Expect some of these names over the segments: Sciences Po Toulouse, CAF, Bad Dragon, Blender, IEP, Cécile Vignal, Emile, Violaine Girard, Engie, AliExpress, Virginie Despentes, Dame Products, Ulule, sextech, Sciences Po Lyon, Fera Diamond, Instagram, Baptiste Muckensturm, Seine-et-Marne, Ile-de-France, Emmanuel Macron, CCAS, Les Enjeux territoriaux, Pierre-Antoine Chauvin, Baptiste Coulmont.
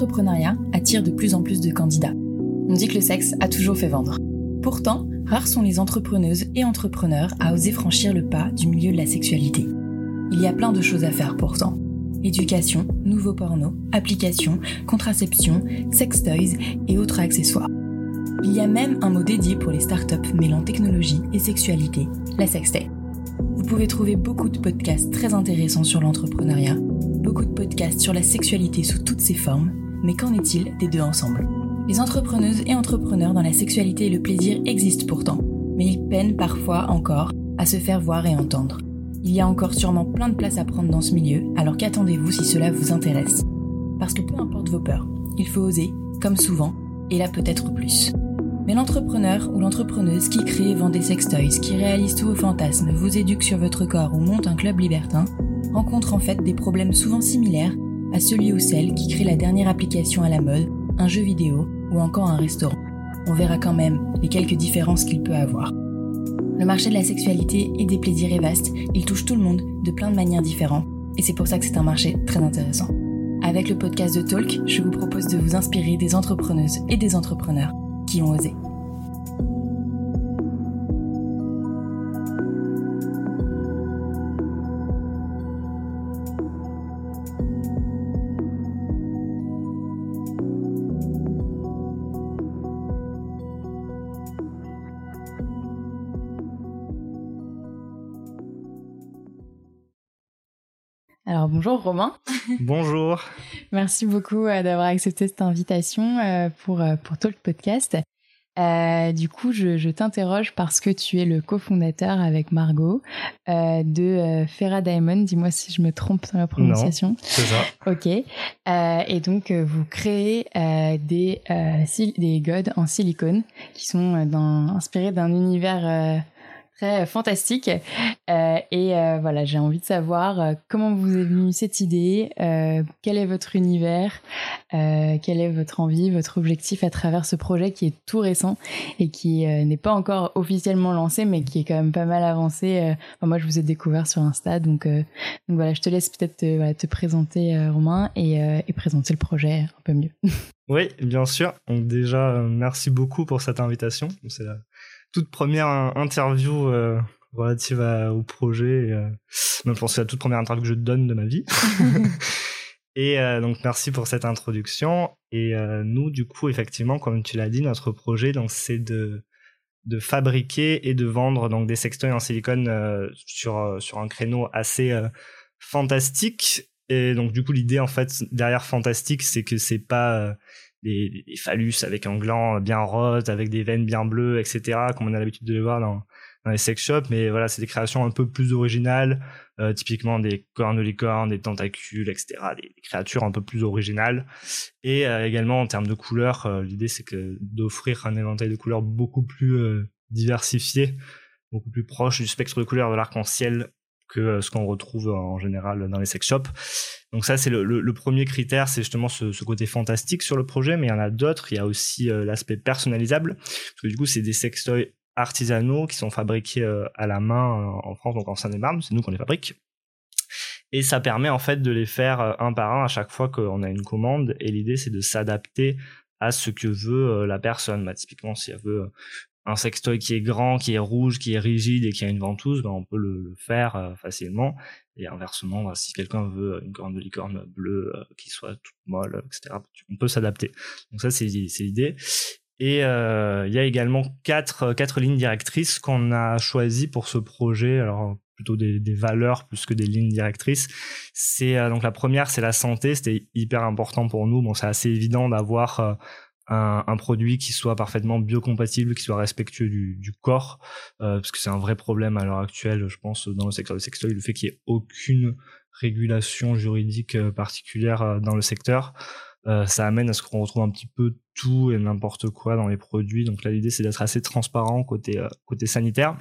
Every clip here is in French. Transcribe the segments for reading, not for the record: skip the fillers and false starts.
l'entrepreneuriat attire de plus en plus de candidats. On dit que le sexe a toujours fait vendre. Pourtant, rares sont les entrepreneuses et entrepreneurs à oser franchir le pas du milieu de la sexualité. Il y a plein de choses à faire pourtant. Éducation, nouveaux pornos, applications, contraception, sextoys et autres accessoires. Il y a même un mot dédié pour les startups mêlant technologie et sexualité, la sextech. Vous pouvez trouver beaucoup de podcasts très intéressants sur l'entrepreneuriat, beaucoup de podcasts sur la sexualité sous toutes ses formes, mais qu'en est-il des deux ensemble ? Les entrepreneuses et entrepreneurs dans la sexualité et le plaisir existent pourtant, mais ils peinent parfois encore à se faire voir et entendre. Il y a encore sûrement plein de place à prendre dans ce milieu, alors qu'attendez-vous si cela vous intéresse ? Parce que peu importe vos peurs, il faut oser, comme souvent, et là peut-être plus. Mais l'entrepreneur ou l'entrepreneuse qui crée et vend des sextoys, qui réalise tous vos fantasmes, vous éduque sur votre corps ou monte un club libertin, rencontre en fait des problèmes souvent similaires à celui ou celle qui crée la dernière application à la mode, un jeu vidéo ou encore un restaurant. On verra quand même les quelques différences qu'il peut avoir. Le marché de la sexualité et des plaisirs est vaste, il touche tout le monde de plein de manières différentes et c'est pour ça que c'est un marché très intéressant. Avec le podcast de Talk, je vous propose de vous inspirer des entrepreneuses et des entrepreneurs qui ont osé. Alors bonjour Romain. Bonjour. Merci beaucoup d'avoir accepté cette invitation pour Talk Podcast. Du coup, je t'interroge parce que tu es le cofondateur avec Margot de Fera Diamond. Dis-moi si je me trompe dans la prononciation. Non, c'est ça. Ok. Et donc, vous créez des godes en silicone qui sont inspirés d'un univers très fantastique. Voilà, j'ai envie de savoir comment vous est venue cette idée, quel est votre univers, quelle est votre envie, votre objectif à travers ce projet qui est tout récent et qui n'est pas encore officiellement lancé, mais qui est quand même pas mal avancé. Moi, je vous ai découvert sur Insta, donc voilà, je te laisse peut-être te présenter, Romain, et présenter le projet un peu mieux. Oui, bien sûr. Donc déjà, merci beaucoup pour cette invitation. C'est la toute première interview relative au projet, même pour la toute première interview que je donne de ma vie. Et donc merci pour cette introduction. Et nous, du coup, effectivement, comme tu l'as dit, notre projet, donc, c'est de fabriquer et de vendre donc des sextoys en silicone sur un créneau assez fantastique. Et donc du coup, l'idée en fait derrière fantastique, c'est que c'est pas des phallus avec un gland bien rose, avec des veines bien bleues, etc., comme on a l'habitude de les voir dans les sex shops, mais voilà, c'est des créations un peu plus originales, typiquement des cornes de licorne, des tentacules, etc., des créatures un peu plus originales. Et également en termes de couleurs, l'idée c'est que d'offrir un éventail de couleurs beaucoup plus diversifié, beaucoup plus proche du spectre de couleurs de l'arc-en-ciel que ce qu'on retrouve en général dans les sex shops. Donc ça, c'est le premier critère, c'est justement ce côté fantastique sur le projet, mais il y en a d'autres. Il y a aussi l'aspect personnalisable, parce que du coup, c'est des sextoys artisanaux qui sont fabriqués à la main en France, donc en Seine-et-Marne, c'est nous qu'on les fabrique. Et ça permet en fait de les faire un par un à chaque fois qu'on a une commande, et l'idée, c'est de s'adapter à ce que veut la personne. Bah, typiquement, si elle veut un sextoy qui est grand, qui est rouge, qui est rigide et qui a une ventouse, ben on peut le faire facilement. Et inversement, ben, si quelqu'un veut une corne de licorne bleue qui soit toute molle, etc., on peut s'adapter. Donc ça, c'est l'idée. Et il y a également quatre lignes directrices qu'on a choisies pour ce projet. Alors plutôt des valeurs plus que des lignes directrices. C'est donc la première, c'est la santé. C'était hyper important pour nous. Bon, c'est assez évident d'avoir un produit qui soit parfaitement biocompatible, qui soit respectueux du corps, parce que c'est un vrai problème à l'heure actuelle, je pense, dans le secteur du sextoy, le fait qu'il n'y ait aucune régulation juridique particulière dans le secteur. Ça amène à ce qu'on retrouve un petit peu tout et n'importe quoi dans les produits. Donc là, l'idée, c'est d'être assez transparent côté sanitaire.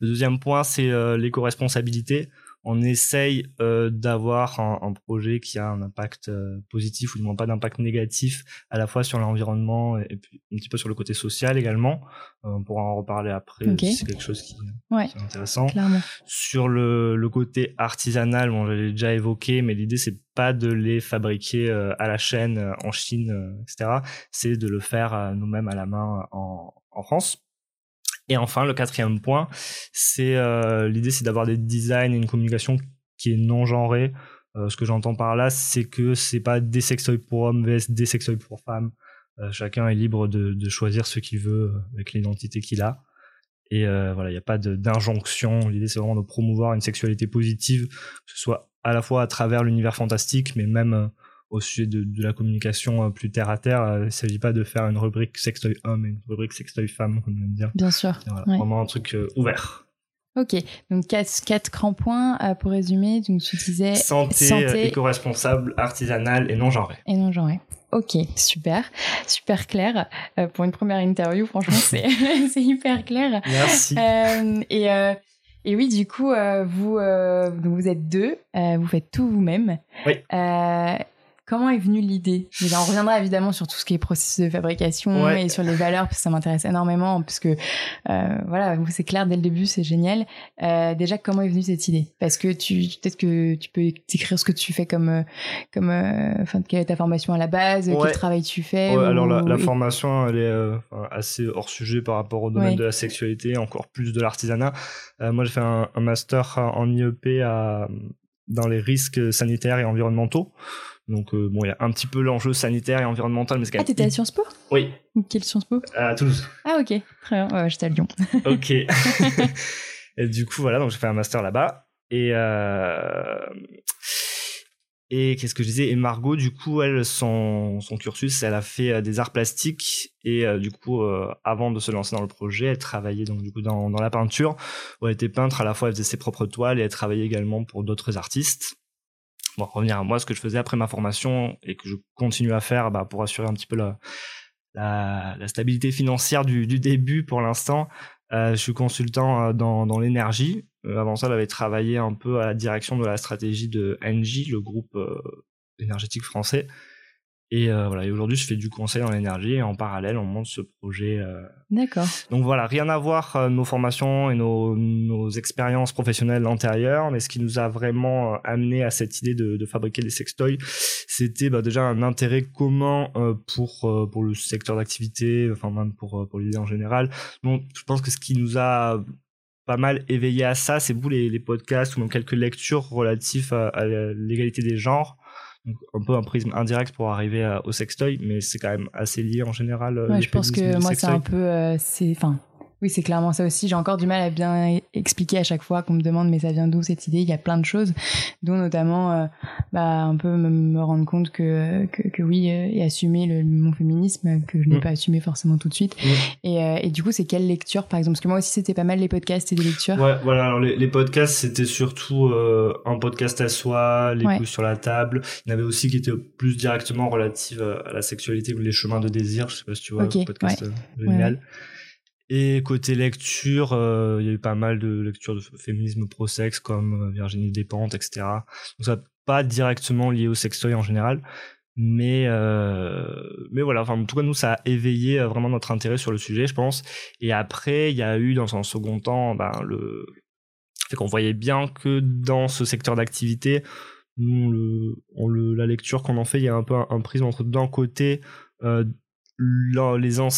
Le deuxième point, c'est l'éco-responsabilité. On essaye d'avoir un projet qui a un impact positif, ou du moins pas d'impact négatif, à la fois sur l'environnement et puis un petit peu sur le côté social également. On pourra en reparler après, okay, si c'est quelque chose qui est intéressant. Clairement. Sur le côté artisanal, bon, je l'ai déjà évoqué, mais l'idée, c'est pas de les fabriquer à la chaîne en Chine, etc. C'est de le faire nous-mêmes à la main en France. Et enfin, le quatrième point, c'est l'idée, c'est d'avoir des designs et une communication qui est non genrée. Ce que j'entends par là, c'est que c'est pas des sextoys pour hommes vs des sextoys pour femmes. Chacun est libre de choisir ce qu'il veut avec l'identité qu'il a. Et voilà, il n'y a pas d'injonction. L'idée, c'est vraiment de promouvoir une sexualité positive, que ce soit à la fois à travers l'univers fantastique, mais même au sujet de la communication plus terre à terre. Il ne s'agit pas de faire une rubrique sextoy homme et une rubrique sextoy femme, comme on vient de dire. Bien sûr. Voilà, ouais. Vraiment un truc ouvert. Ok, donc 4 crampons pour résumer. Donc tu disais santé, éco-responsable, artisanale et non genrée. Et non genrée. Ok, super clair pour une première interview. Franchement, c'est hyper clair. Merci. Et oui, du coup, vous êtes 2, vous faites tout vous-même. Oui. Comment est venue l'idée ? Mais là, on reviendra évidemment sur tout ce qui est processus de fabrication et sur les valeurs, parce que ça m'intéresse énormément, parce que voilà, c'est clair dès le début, c'est génial. Déjà, comment est venue cette idée ? Parce que peut-être que tu peux décrire ce que tu fais comme quelle est ta formation à la base, quel travail tu fais. Alors la formation, elle est assez hors sujet par rapport au domaine de la sexualité, encore plus de l'artisanat. Moi, j'ai fait un master en IEP dans les risques sanitaires et environnementaux. Donc, bon, il y a un petit peu l'enjeu sanitaire et environnemental, mais c'est quand même... Ah, t'étais à Sciences Po ? Oui. Quelle Sciences Po ? À Toulouse. Ah, ok. Très bien. Ouais, j'étais à Lyon. Ok. Et du coup, voilà, donc j'ai fait un master là-bas. Et qu'est-ce que je disais ? Et Margot, du coup, elle, son cursus, elle a fait des arts plastiques. Et du coup, avant de se lancer dans le projet, elle travaillait donc, du coup, dans la peinture, où elle était peintre. À la fois, elle faisait ses propres toiles et elle travaillait également pour d'autres artistes. Bon, revenir à moi, ce que je faisais après ma formation et que je continue à faire pour assurer un petit peu la stabilité financière du début pour l'instant. Je suis consultant dans l'énergie. Avant ça, j'avais travaillé un peu à la direction de la stratégie de Engie, le groupe énergétique français. Voilà, et aujourd'hui, je fais du conseil dans l'énergie et en parallèle, on monte ce projet. D'accord. Donc voilà, rien à voir nos formations et nos expériences professionnelles antérieures, mais ce qui nous a vraiment amené à cette idée de fabriquer des sextoys, c'était déjà un intérêt commun pour le secteur d'activité, enfin même pour l'idée en général. Donc je pense que ce qui nous a pas mal éveillé à ça, c'est vous les podcasts ou même quelques lectures relatives à l'égalité des genres. Donc un peu un prisme indirect pour arriver au sextoy, mais c'est quand même assez lié en général. Ouais, je pense que moi, c'est un peu... oui, c'est clairement ça aussi. J'ai encore du mal à bien expliquer à chaque fois qu'on me demande mais ça vient d'où cette idée ? Il y a plein de choses, dont notamment un peu me rendre compte que oui, et assumer mon féminisme que je n'ai pas assumé forcément tout de suite. Mmh. Et du coup, c'est quelle lecture par exemple ? Parce que moi aussi, c'était pas mal les podcasts et les lectures. Ouais, voilà. Alors les podcasts, c'était surtout un podcast à soi, les coups sur la table. Il y en avait aussi qui étaient plus directement relatives à la sexualité ou les chemins de désir. Je sais pas si tu vois, le podcast génial. Ouais. Et côté lecture, il y a eu pas mal de lectures de féminisme pro-sexe comme Virginie Despentes, etc. Donc ça pas directement lié au sextoy en général, mais voilà. Enfin, en tout cas, nous, ça a éveillé vraiment notre intérêt sur le sujet, je pense. Et après, il y a eu dans un second temps, le fait qu'on voyait bien que dans ce secteur d'activité, la lecture qu'on en fait, il y a un peu un prisme entre d'un côté les anciens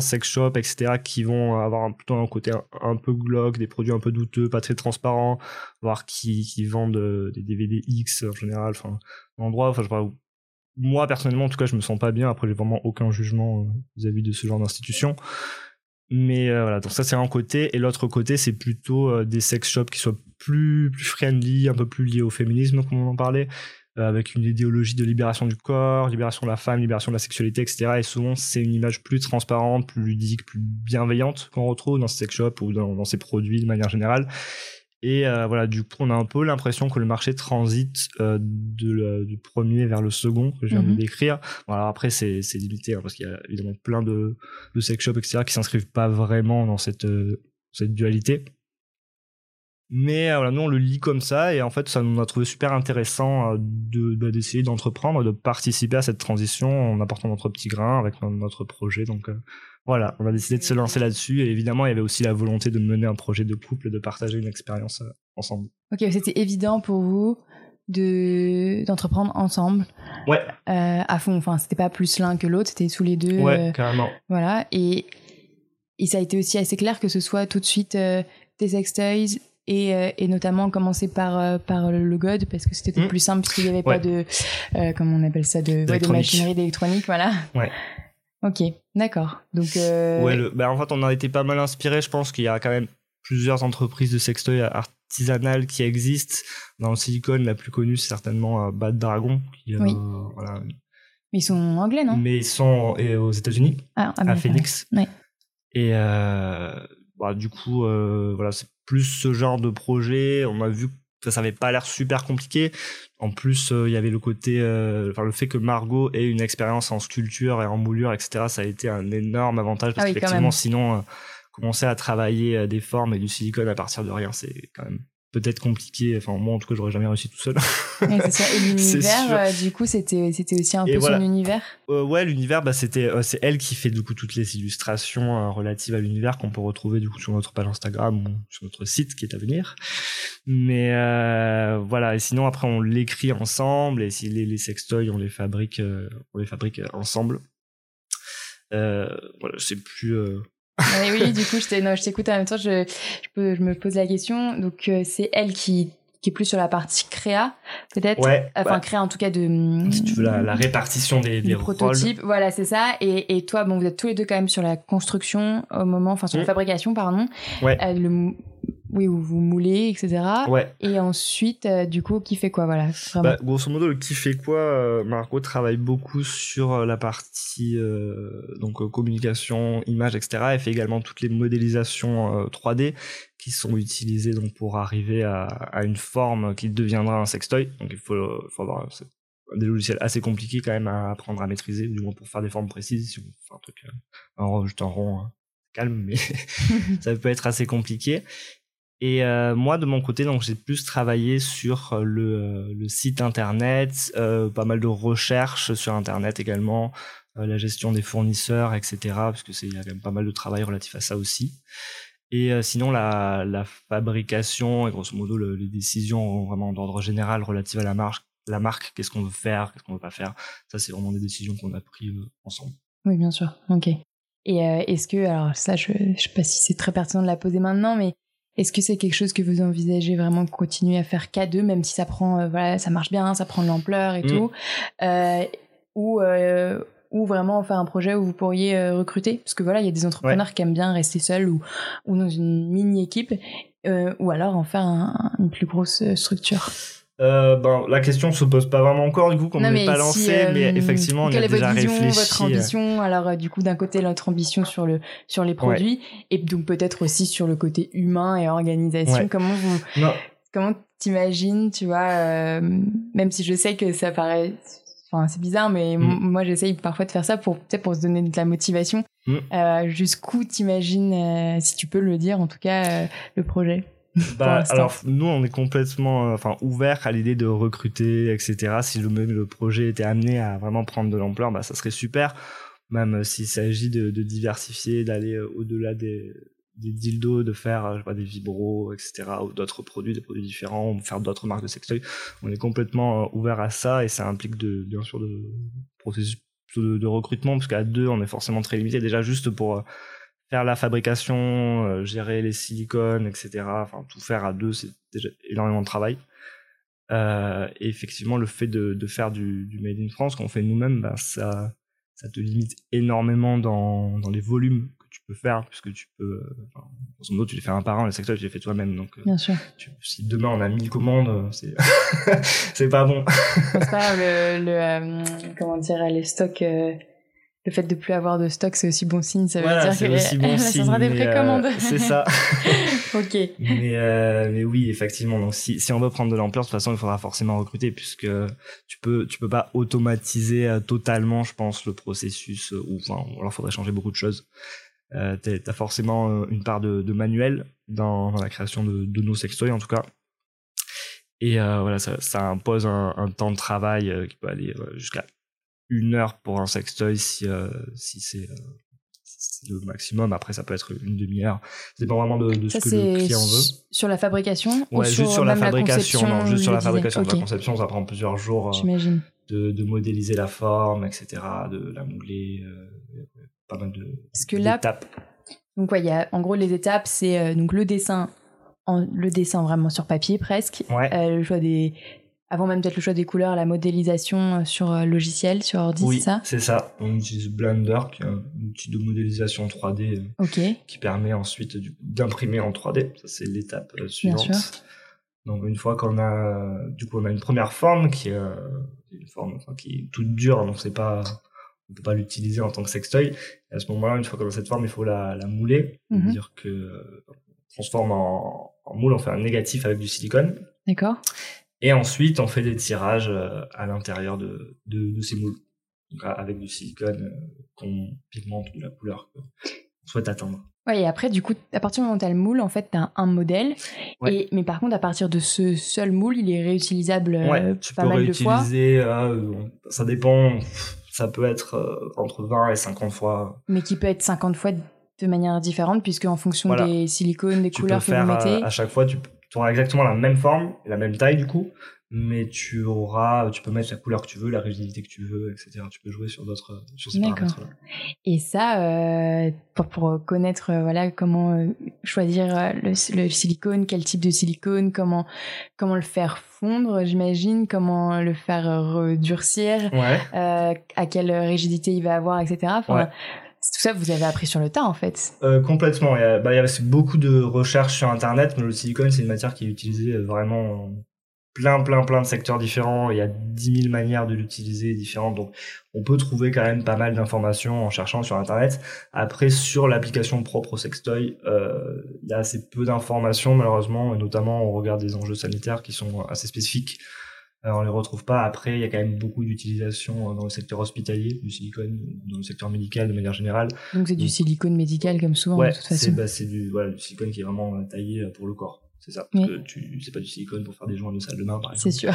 sex shops, etc., qui vont avoir plutôt un côté un peu glauque, des produits un peu douteux, pas très transparents, voire qui vendent des DVD X en général, enfin un endroit, enfin je sais pas, moi personnellement en tout cas je me sens pas bien. Après, j'ai vraiment aucun jugement vis-à-vis de ce genre d'institution, mais voilà, donc ça c'est un côté, et l'autre côté c'est plutôt des sex shops qui soient plus friendly, un peu plus liés au féminisme comme on en parlait, avec une idéologie de libération du corps, libération de la femme, libération de la sexualité, etc. Et souvent, c'est une image plus transparente, plus ludique, plus bienveillante qu'on retrouve dans ces sex shops ou dans ces produits de manière générale. Et voilà, du coup, on a un peu l'impression que le marché transite du premier vers le second, que je viens de décrire. Bon, alors après, c'est limité, parce qu'il y a évidemment plein de sex shops, etc., qui ne s'inscrivent pas vraiment dans cette dualité. Mais voilà, nous on le lit comme ça, et en fait ça nous a trouvé super intéressant d'essayer d'entreprendre, de participer à cette transition en apportant notre petit grain avec notre projet. Donc voilà, on a décidé de se lancer là-dessus, et évidemment il y avait aussi la volonté de mener un projet de couple, de partager une expérience ensemble. Ok, c'était évident pour vous d'entreprendre ensemble, ouais, à fond. Enfin, c'était pas plus l'un que l'autre, c'était tous les deux. Ouais, carrément. Voilà. Et ça a été aussi assez clair que ce soit tout de suite des sextoys. Et notamment commencer par le God, parce que c'était plus simple, parce qu'il n'y avait pas de comment on appelle ça, de machinerie d'électronique, voilà. Ouais. Ok, d'accord. Donc ouais, en fait on a été pas mal inspiré. Je pense qu'il y a quand même plusieurs entreprises de sextoy artisanales qui existent dans le silicone. La plus connue, c'est certainement Bad Dragon, qui voilà. Mais ils sont anglais, non? Mais ils sont aux États-Unis, à Phoenix. Ouais. Et du coup voilà, c'est plus ce genre de projet. On a vu que ça n'avait pas l'air super compliqué. En plus, il y avait le côté, le fait que Margot ait une expérience en sculpture et en moulure, etc. Ça a été un énorme avantage, parce qu'effectivement, sinon, commencer à travailler des formes et du silicone à partir de rien, c'est quand même peut-être compliqué. Enfin, moi, en tout cas, j'aurais jamais réussi tout seul. Ouais, c'est ça. Et l'univers, du coup, c'était aussi un peu son univers. Ouais, l'univers, c'est elle qui fait du coup toutes les illustrations relatives à l'univers qu'on peut retrouver du coup sur notre page Instagram ou sur notre site qui est à venir. Mais voilà. Et sinon, après, on l'écrit ensemble. Et si les sextoys, on les fabrique ensemble. Voilà, je sais plus. Oui, du coup, je t'écoute en même temps, je me pose la question. Donc, c'est elle qui est plus sur la partie créa, peut-être. Ouais, créa en tout cas de... Si tu veux, la répartition des prototypes, rôles. Voilà, c'est ça. Et toi, vous êtes tous les deux quand même sur la construction sur la fabrication, pardon. Ouais. Où vous moulez, etc. Ouais. Et ensuite, du coup, qui fait quoi, voilà. Grosso modo, le qui fait quoi, Marco travaille beaucoup sur la partie communication, images, etc. Elle fait également toutes les modélisations 3D qui sont utilisées donc pour arriver à une forme qui deviendra un sextoy. Donc il faut avoir des logiciels assez compliqués quand même à apprendre à maîtriser, du moins pour faire des formes précises. Si on fait un truc juste un rond calme, mais ça peut être assez compliqué. Et moi, de mon côté, donc j'ai plus travaillé sur le site internet, pas mal de recherches sur internet également, la gestion des fournisseurs, etc. Parce que il y a quand même pas mal de travail relatif à ça aussi. Et sinon, la fabrication et grosso modo les décisions vraiment d'ordre général relatives à la marque, qu'est-ce qu'on veut faire, qu'est-ce qu'on veut pas faire. Ça, c'est vraiment des décisions qu'on a prises ensemble. Oui, bien sûr. Ok. Et est-ce que, alors ça, je sais pas si c'est très pertinent de la poser maintenant, mais est-ce que c'est quelque chose que vous envisagez vraiment de continuer à faire qu'à deux, même si ça prend, ça marche bien, ça prend de l'ampleur et tout, ou vraiment faire un projet où vous pourriez recruter, parce que voilà, il y a des entrepreneurs qui aiment bien rester seuls ou dans une mini équipe, ou alors en faire une plus grosse structure. La question se pose pas vraiment encore, du coup, qu'on n'est pas lancé, mais effectivement, on y a déjà réfléchi. Quelle est votre ambition? Alors, du coup, d'un côté, notre ambition sur les produits, et donc peut-être aussi sur le côté humain et organisation. Ouais. Comment t'imagines, tu vois, même si je sais que ça paraît, c'est bizarre, mais moi, j'essaye parfois de faire ça pour se donner de la motivation. Jusqu'où t'imagines, si tu peux le dire, en tout cas, le projet? Alors nous on est complètement ouvert à l'idée de recruter, etc. Si le projet était amené à vraiment prendre de l'ampleur, ça serait super, même s'il s'agit de diversifier, d'aller au-delà des dildos, de faire des vibros, etc., ou d'autres produits, des produits différents, ou faire d'autres marques de sextoy. On est complètement ouvert à ça, et ça implique bien sûr de processus de recrutement, parce qu'à deux on est forcément très limité, déjà juste pour faire la fabrication, gérer les silicones, etc. Tout faire à deux, c'est déjà énormément de travail. Et effectivement, le fait de faire du Made in France, qu'on fait nous-mêmes, ça te limite énormément dans les volumes que tu peux faire, puisque tu peux... grosso modo, tu les fais un par un, les sextoys, tu les fais toi-même. Donc, bien sûr. Si demain, on a 1000 commandes, c'est, c'est pas bon. C'est pas les stocks... Le fait de ne plus avoir de stock, c'est aussi bon signe. Ça veut dire que ça sera des précommandes. C'est ça. Ok. Mais oui, effectivement. Donc, si on veut prendre de l'ampleur, de toute façon, il faudra forcément recruter, puisque tu peux pas automatiser totalement, je pense, le processus. Ou alors, il faudrait changer beaucoup de choses. T'as forcément une part de manuel dans la création de nos sextoys, en tout cas. Et ça impose un temps de travail qui peut aller jusqu'à 1 heure pour un sextoy si c'est c'est le maximum. Après, ça peut être une demi-heure. C'est pas vraiment de ce que le client veut. Sur la fabrication ou juste sur la fabrication. Non, juste sur la fabrication. La conception, ça prend plusieurs jours de modéliser la forme, etc., de la modeler, pas mal d'étapes. Donc, ouais, il y a en gros les étapes, c'est donc le dessin. Le dessin vraiment sur papier presque, le choix des, avant même peut-être le choix des couleurs, la modélisation sur logiciel, sur ordi, c'est ça ? Oui, c'est ça. On utilise Blender, qui est un outil de modélisation 3D qui permet ensuite d'imprimer en 3D. Ça, c'est l'étape suivante. Bien sûr. Donc une fois qu'on a, du coup, on a une première forme qui est une forme qui est toute dure, donc c'est pas, on peut pas l'utiliser en tant que sextoy. Et à ce moment-là, une fois qu'on a cette forme, il faut la mouler, dire que transforme en moule, on fait un négatif avec du silicone. D'accord. Et ensuite, on fait des tirages à l'intérieur de ces moules. Donc, avec du silicone qu'on pigmente de la couleur qu'on souhaite atteindre. Ouais, et après, du coup, à partir du moment où tu as le moule, en fait, tu as un modèle. Ouais. Mais par contre, à partir de ce seul moule, il est réutilisable pas mal de fois. Tu peux réutiliser, ça dépend, ça peut être entre 20 et 50 fois. Mais qui peut être 50 fois de manière différente, puisque en fonction des silicones, des couleurs que vous mettez... À chaque fois, tu auras exactement la même forme, la même taille du coup, mais tu peux mettre la couleur que tu veux, la rigidité que tu veux, etc. Tu peux jouer sur ces paramètres-là. Et ça, pour connaître comment choisir le silicone, quel type de silicone, comment le faire fondre, j'imagine, comment le faire redurcir, à quelle rigidité il va avoir, etc. Tout ça, vous avez appris sur le tas, en fait. Complètement. Il y avait beaucoup de recherches sur Internet, mais le silicone, c'est une matière qui est utilisée vraiment en plein de secteurs différents. Il y a 10 000 manières de l'utiliser différentes. Donc, on peut trouver quand même pas mal d'informations en cherchant sur Internet. Après, sur l'application propre au sextoy, il y a assez peu d'informations, malheureusement, et notamment au regard des enjeux sanitaires qui sont assez spécifiques. On les retrouve pas. Après, il y a quand même beaucoup d'utilisation dans le secteur hospitalier, du silicone, dans le secteur médical de manière générale. Donc c'est du silicone médical comme souvent, de toute façon. C'est du silicone qui est vraiment taillé pour le corps. C'est ça. Parce que c'est pas du silicone pour faire des joints de salle de bain, par exemple. C'est sûr.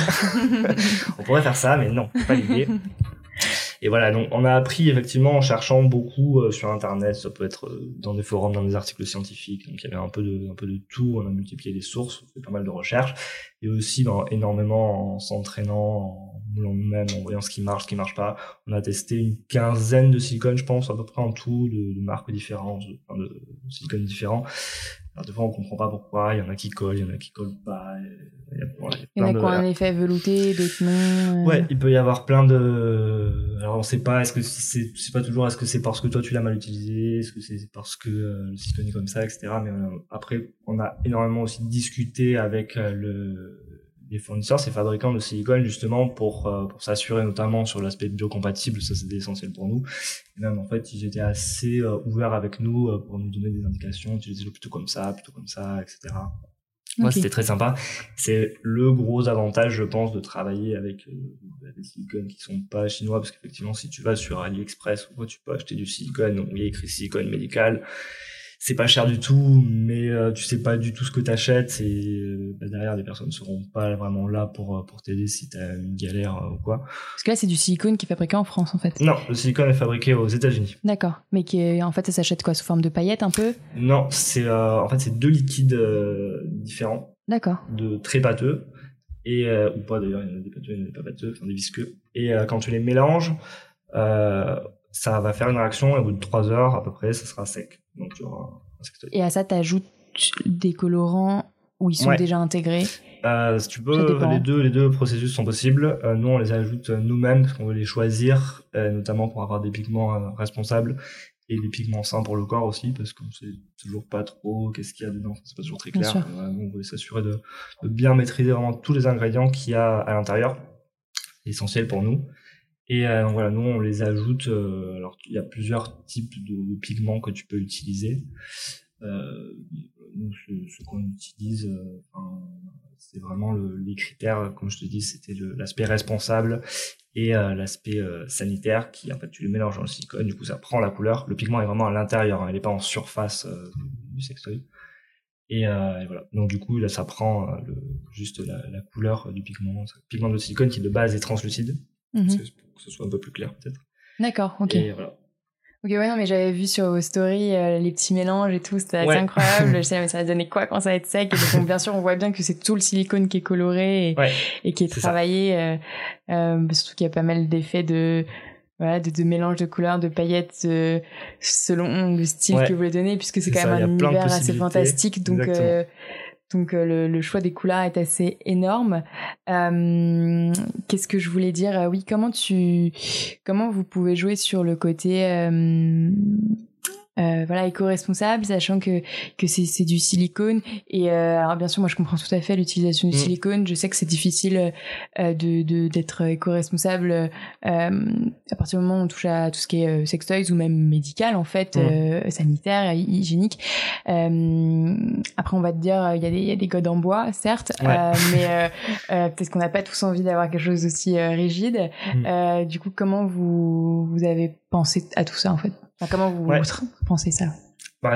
On pourrait faire ça, mais non, c'est pas l'idée. Et voilà, donc on a appris effectivement en cherchant beaucoup sur Internet. Ça peut être dans des forums, dans des articles scientifiques. Donc il y avait un peu de tout. On a multiplié les sources, on fait pas mal de recherches. Et aussi énormément en s'entraînant, en moulant nous-mêmes, en voyant ce qui marche pas. On a testé une quinzaine de silicones, je pense, à peu près en tout, de marques différentes, de silicones différents. Alors des fois on comprend pas pourquoi, il y en a qui collent, il y en a qui collent pas. Il y en a qui ont un effet velouté, d'autres non. Ouais, il peut y avoir plein de. Alors on sait pas, c'est pas toujours est-ce que c'est parce que toi tu l'as mal utilisé, est-ce que c'est parce que le silicone est comme ça, etc. Mais après on a énormément aussi discuté avec les fournisseurs, ces fabricants de silicone justement pour s'assurer notamment sur l'aspect biocompatible, ça c'était essentiel pour nous. Et même en fait ils étaient assez ouverts avec nous pour nous donner des indications, utilisez-le plutôt comme ça, etc. Moi, c'était très sympa. C'est le gros avantage, je pense, de travailler avec des silicones qui sont pas chinois, parce qu'effectivement, si tu vas sur AliExpress, tu peux acheter du silicone où il y a écrit silicone médical. C'est pas cher du tout, mais tu sais pas du tout ce que t'achètes et derrière, les personnes seront pas vraiment là pour t'aider si t'as une galère ou quoi. Parce que là, c'est du silicone qui est fabriqué en France, en fait. Non, le silicone est fabriqué aux États-Unis. D'accord, mais qui est, en fait, ça s'achète quoi, sous forme de paillettes un peu ? Non, c'est en fait c'est deux liquides différents. D'accord. De très pâteux et ou pas d'ailleurs, il y en a des pâteux, il y en a des pas pâteux, enfin des visqueux. Et quand tu les mélanges, ça va faire une réaction et au bout de 3 heures à peu près, ça sera sec. Donc, tu auras un sextoy. Et à ça, tu ajoutes des colorants où ils sont déjà intégrés. Si tu peux, les deux processus sont possibles. Nous, on les ajoute nous-mêmes parce qu'on veut les choisir, notamment pour avoir des pigments responsables et des pigments sains pour le corps aussi, parce qu'on ne sait toujours pas trop qu'est-ce qu'il y a dedans. C'est pas toujours très clair. On veut s'assurer de bien maîtriser vraiment tous les ingrédients qu'il y a à l'intérieur. C'est essentiel pour nous. Et nous on les ajoute. Alors il y a plusieurs types de pigments que tu peux utiliser. Donc ce qu'on utilise, c'est vraiment les critères. Comme je te dis, c'était l'aspect responsable et l'aspect sanitaire. Qui en fait tu les mélanges dans le silicone, du coup ça prend la couleur. Le pigment est vraiment à l'intérieur, il n'est pas en surface du sextoy. Et voilà. Donc du coup là ça prend juste la couleur du pigment. C'est le pigment de silicone qui de base est translucide. Pour que ce soit un peu plus clair peut-être. D'accord, ok. Et voilà. Ok, ouais, non, mais j'avais vu sur vos stories les petits mélanges et tout, c'était assez incroyable. Je sais, mais ça va donner quoi quand ça va être sec? Et donc, bien sûr, on voit bien que c'est tout le silicone qui est coloré et qui est travaillé. Surtout qu'il y a pas mal d'effets de mélange de couleurs, de paillettes, selon le style que vous voulez donner, puisque c'est quand même un univers assez fantastique. Donc, le choix des couleurs est assez énorme. Qu'est-ce que je voulais dire? Comment vous pouvez jouer sur le côté éco-responsable, sachant que c'est du silicone. Et alors bien sûr, moi je comprends tout à fait l'utilisation du silicone. Je sais que c'est difficile d'être éco-responsable à partir du moment où on touche à tout ce qui est sex toys ou même médical, en fait, sanitaire, hygiénique. Après, on va te dire, il y a des codes en bois, certes, mais peut-être qu'on n'a pas tous envie d'avoir quelque chose d'aussi rigide. Du coup, comment vous avez pensé à tout ça, en fait? Comment vous pensez ça?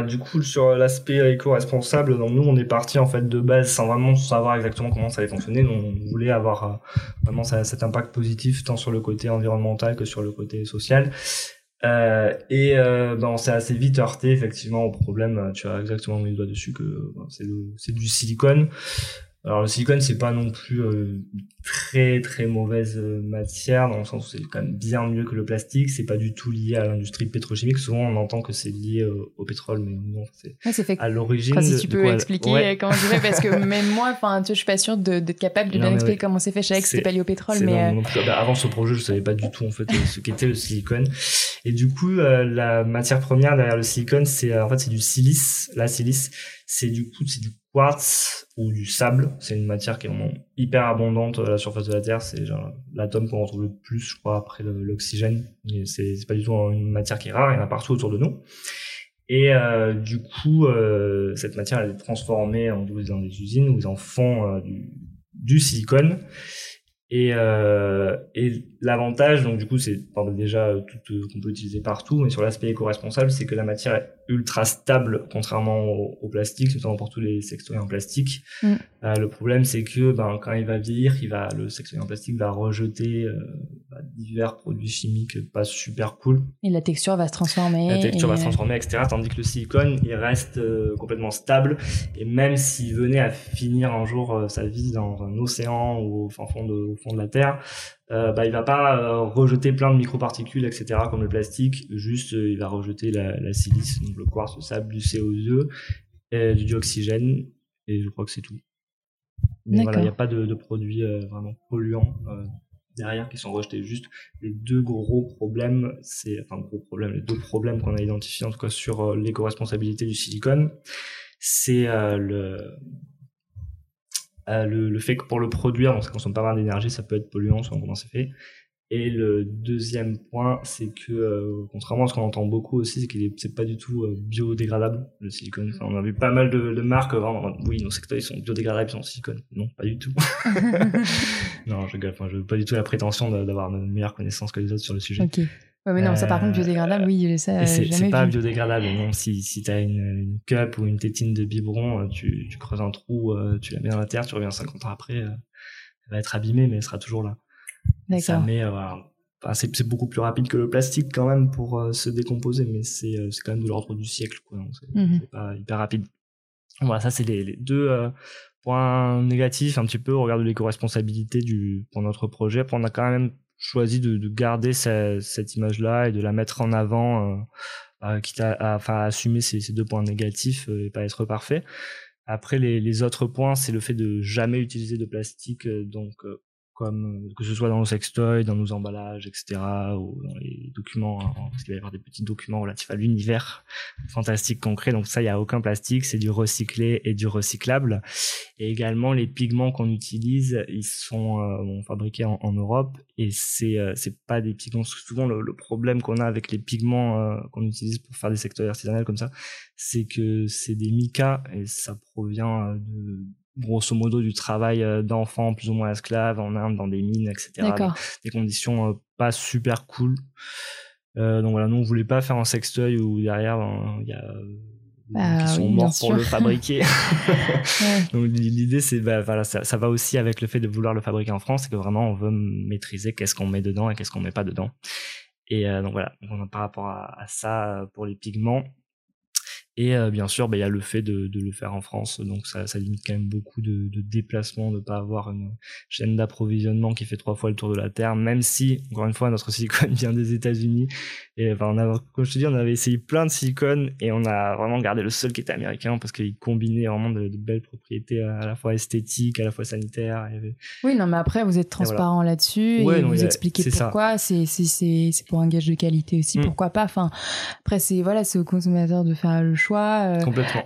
Du coup, sur l'aspect éco-responsable, donc nous on est parti en fait de base sans vraiment savoir exactement comment ça allait fonctionner. Nous, on voulait avoir vraiment cet impact positif tant sur le côté environnemental que sur le côté social. On s'est assez vite heurté effectivement au problème. Tu as exactement mis le doigt dessus que c'est du silicone. Alors le silicone, c'est pas non plus très très mauvaise matière, dans le sens où c'est quand même bien mieux que le plastique. C'est pas du tout lié à l'industrie pétrochimique. Souvent on entend que c'est lié au pétrole, mais non, c'est à l'origine. Enfin, si tu peux expliquer comment c'est fait, parce que même moi, enfin je suis pas sûre d'être capable de bien expliquer comment c'est fait. Je savais que c'était pas lié au pétrole, mais avant ce projet, je savais pas du tout en fait ce qu'était le silicone. Et du coup, la matière première derrière le silicone, c'est du silice. La silice, c'est du quartz ou du sable. C'est une matière qui est vraiment hyper abondante à la surface de la Terre. C'est genre l'atome qu'on retrouve le plus, je crois, après l'oxygène. Et c'est pas du tout une matière qui est rare. Il y en a partout autour de nous. Et du coup, cette matière, elle est transformée dans des usines où ils en font du silicone. Et l'avantage, donc du coup, c'est déjà tout qu'on peut utiliser partout, mais sur l'aspect éco-responsable, c'est que la matière est ultra stable, contrairement au plastique, notamment pour tous les sextoys en plastique. Le problème, c'est que quand il va vieillir, le sextoy en plastique va rejeter divers produits chimiques pas super cool. Et la texture va se transformer. Etc. Tandis que le silicone, il reste complètement stable, et même s'il venait à finir un jour sa vie dans un océan ou au fond de la Terre, il va pas rejeter plein de microparticules, etc., comme le plastique. Juste, il va rejeter la silice, donc le quartz, le sable, du CO2, du dioxygène, et je crois que c'est tout. Mais voilà, il n'y a pas de produits vraiment polluants derrière qui sont rejetés. Juste les deux gros problèmes, les deux problèmes qu'on a identifiés, en tout cas sur l'éco-responsabilité du silicone, c'est le fait que pour le produire, ça consomme pas mal d'énergie, ça peut être polluant selon comment c'est fait. Et le deuxième point, c'est que contrairement à ce qu'on entend beaucoup aussi, c'est qu'il c'est pas du tout biodégradable, le silicone. On a vu pas mal de marques vraiment, oui, nos sextoys sont biodégradables, ils sont en silicone. Non, pas du tout. Non, je rigole, je n'ai pas du tout la prétention d'avoir une meilleure connaissance que les autres sur le sujet. Ok. Ouais, mais non, ça par contre, biodégradable, oui, ça, c'est pas biodégradable. Non, si t'as une cup ou une tétine de biberon, tu creuses un trou, tu la mets dans la terre, tu reviens 50 ans après, elle va être abîmée, mais elle sera toujours là. D'accord. Ça met, c'est beaucoup plus rapide que le plastique quand même pour se décomposer, mais c'est quand même de l'ordre du siècle, quoi. Donc, c'est pas hyper rapide. Voilà, ça, c'est les deux points négatifs, un petit peu, au regard de l'éco-responsabilité pour notre projet. On a quand même choisi de garder cette image-là et de la mettre en avant, quitte à assumer ces deux points négatifs et pas être parfait. Après, les autres points, c'est le fait de jamais utiliser de plastique, comme que ce soit dans nos sextoys, dans nos emballages, etc., ou dans les documents, parce qu'il va y avoir des petits documents relatifs à l'univers fantastique qu'on crée. Donc ça, il n'y a aucun plastique, c'est du recyclé et du recyclable. Et également, les pigments qu'on utilise, ils sont fabriqués en Europe, et c'est pas des pigments. Souvent, le problème qu'on a avec les pigments qu'on utilise pour faire des sextoys artisanales comme ça, c'est que c'est des micas, et ça provient de grosso modo du travail d'enfants plus ou moins esclaves en Inde, dans des mines, etc. Des conditions pas super cool. Donc voilà, nous on voulait pas faire un sextoy où derrière il y a qui sont morts pour le fabriquer. Donc l'idée c'est ça va aussi avec le fait de vouloir le fabriquer en France, c'est que vraiment on veut maîtriser qu'est-ce qu'on met dedans et qu'est-ce qu'on met pas dedans. Et donc voilà, on a par rapport à ça pour les pigments. Et bien sûr, il y a le fait de le faire en France, donc ça limite quand même beaucoup de déplacements, de ne pas avoir une chaîne d'approvisionnement qui fait 3 fois le tour de la Terre, même si, encore une fois, notre silicone vient des États-Unis. Et enfin, comme je te dis, on avait essayé plein de silicones et on a vraiment gardé le seul qui était américain parce qu'il combinait vraiment de belles propriétés à la fois esthétiques, à la fois sanitaires. Et... Oui, non, mais après, vous êtes transparent voilà. là-dessus ouais, et non, vous expliquez pourquoi. C'est pour un gage de qualité aussi, pourquoi pas. Enfin, après, c'est au consommateur de faire le choix. Complètement.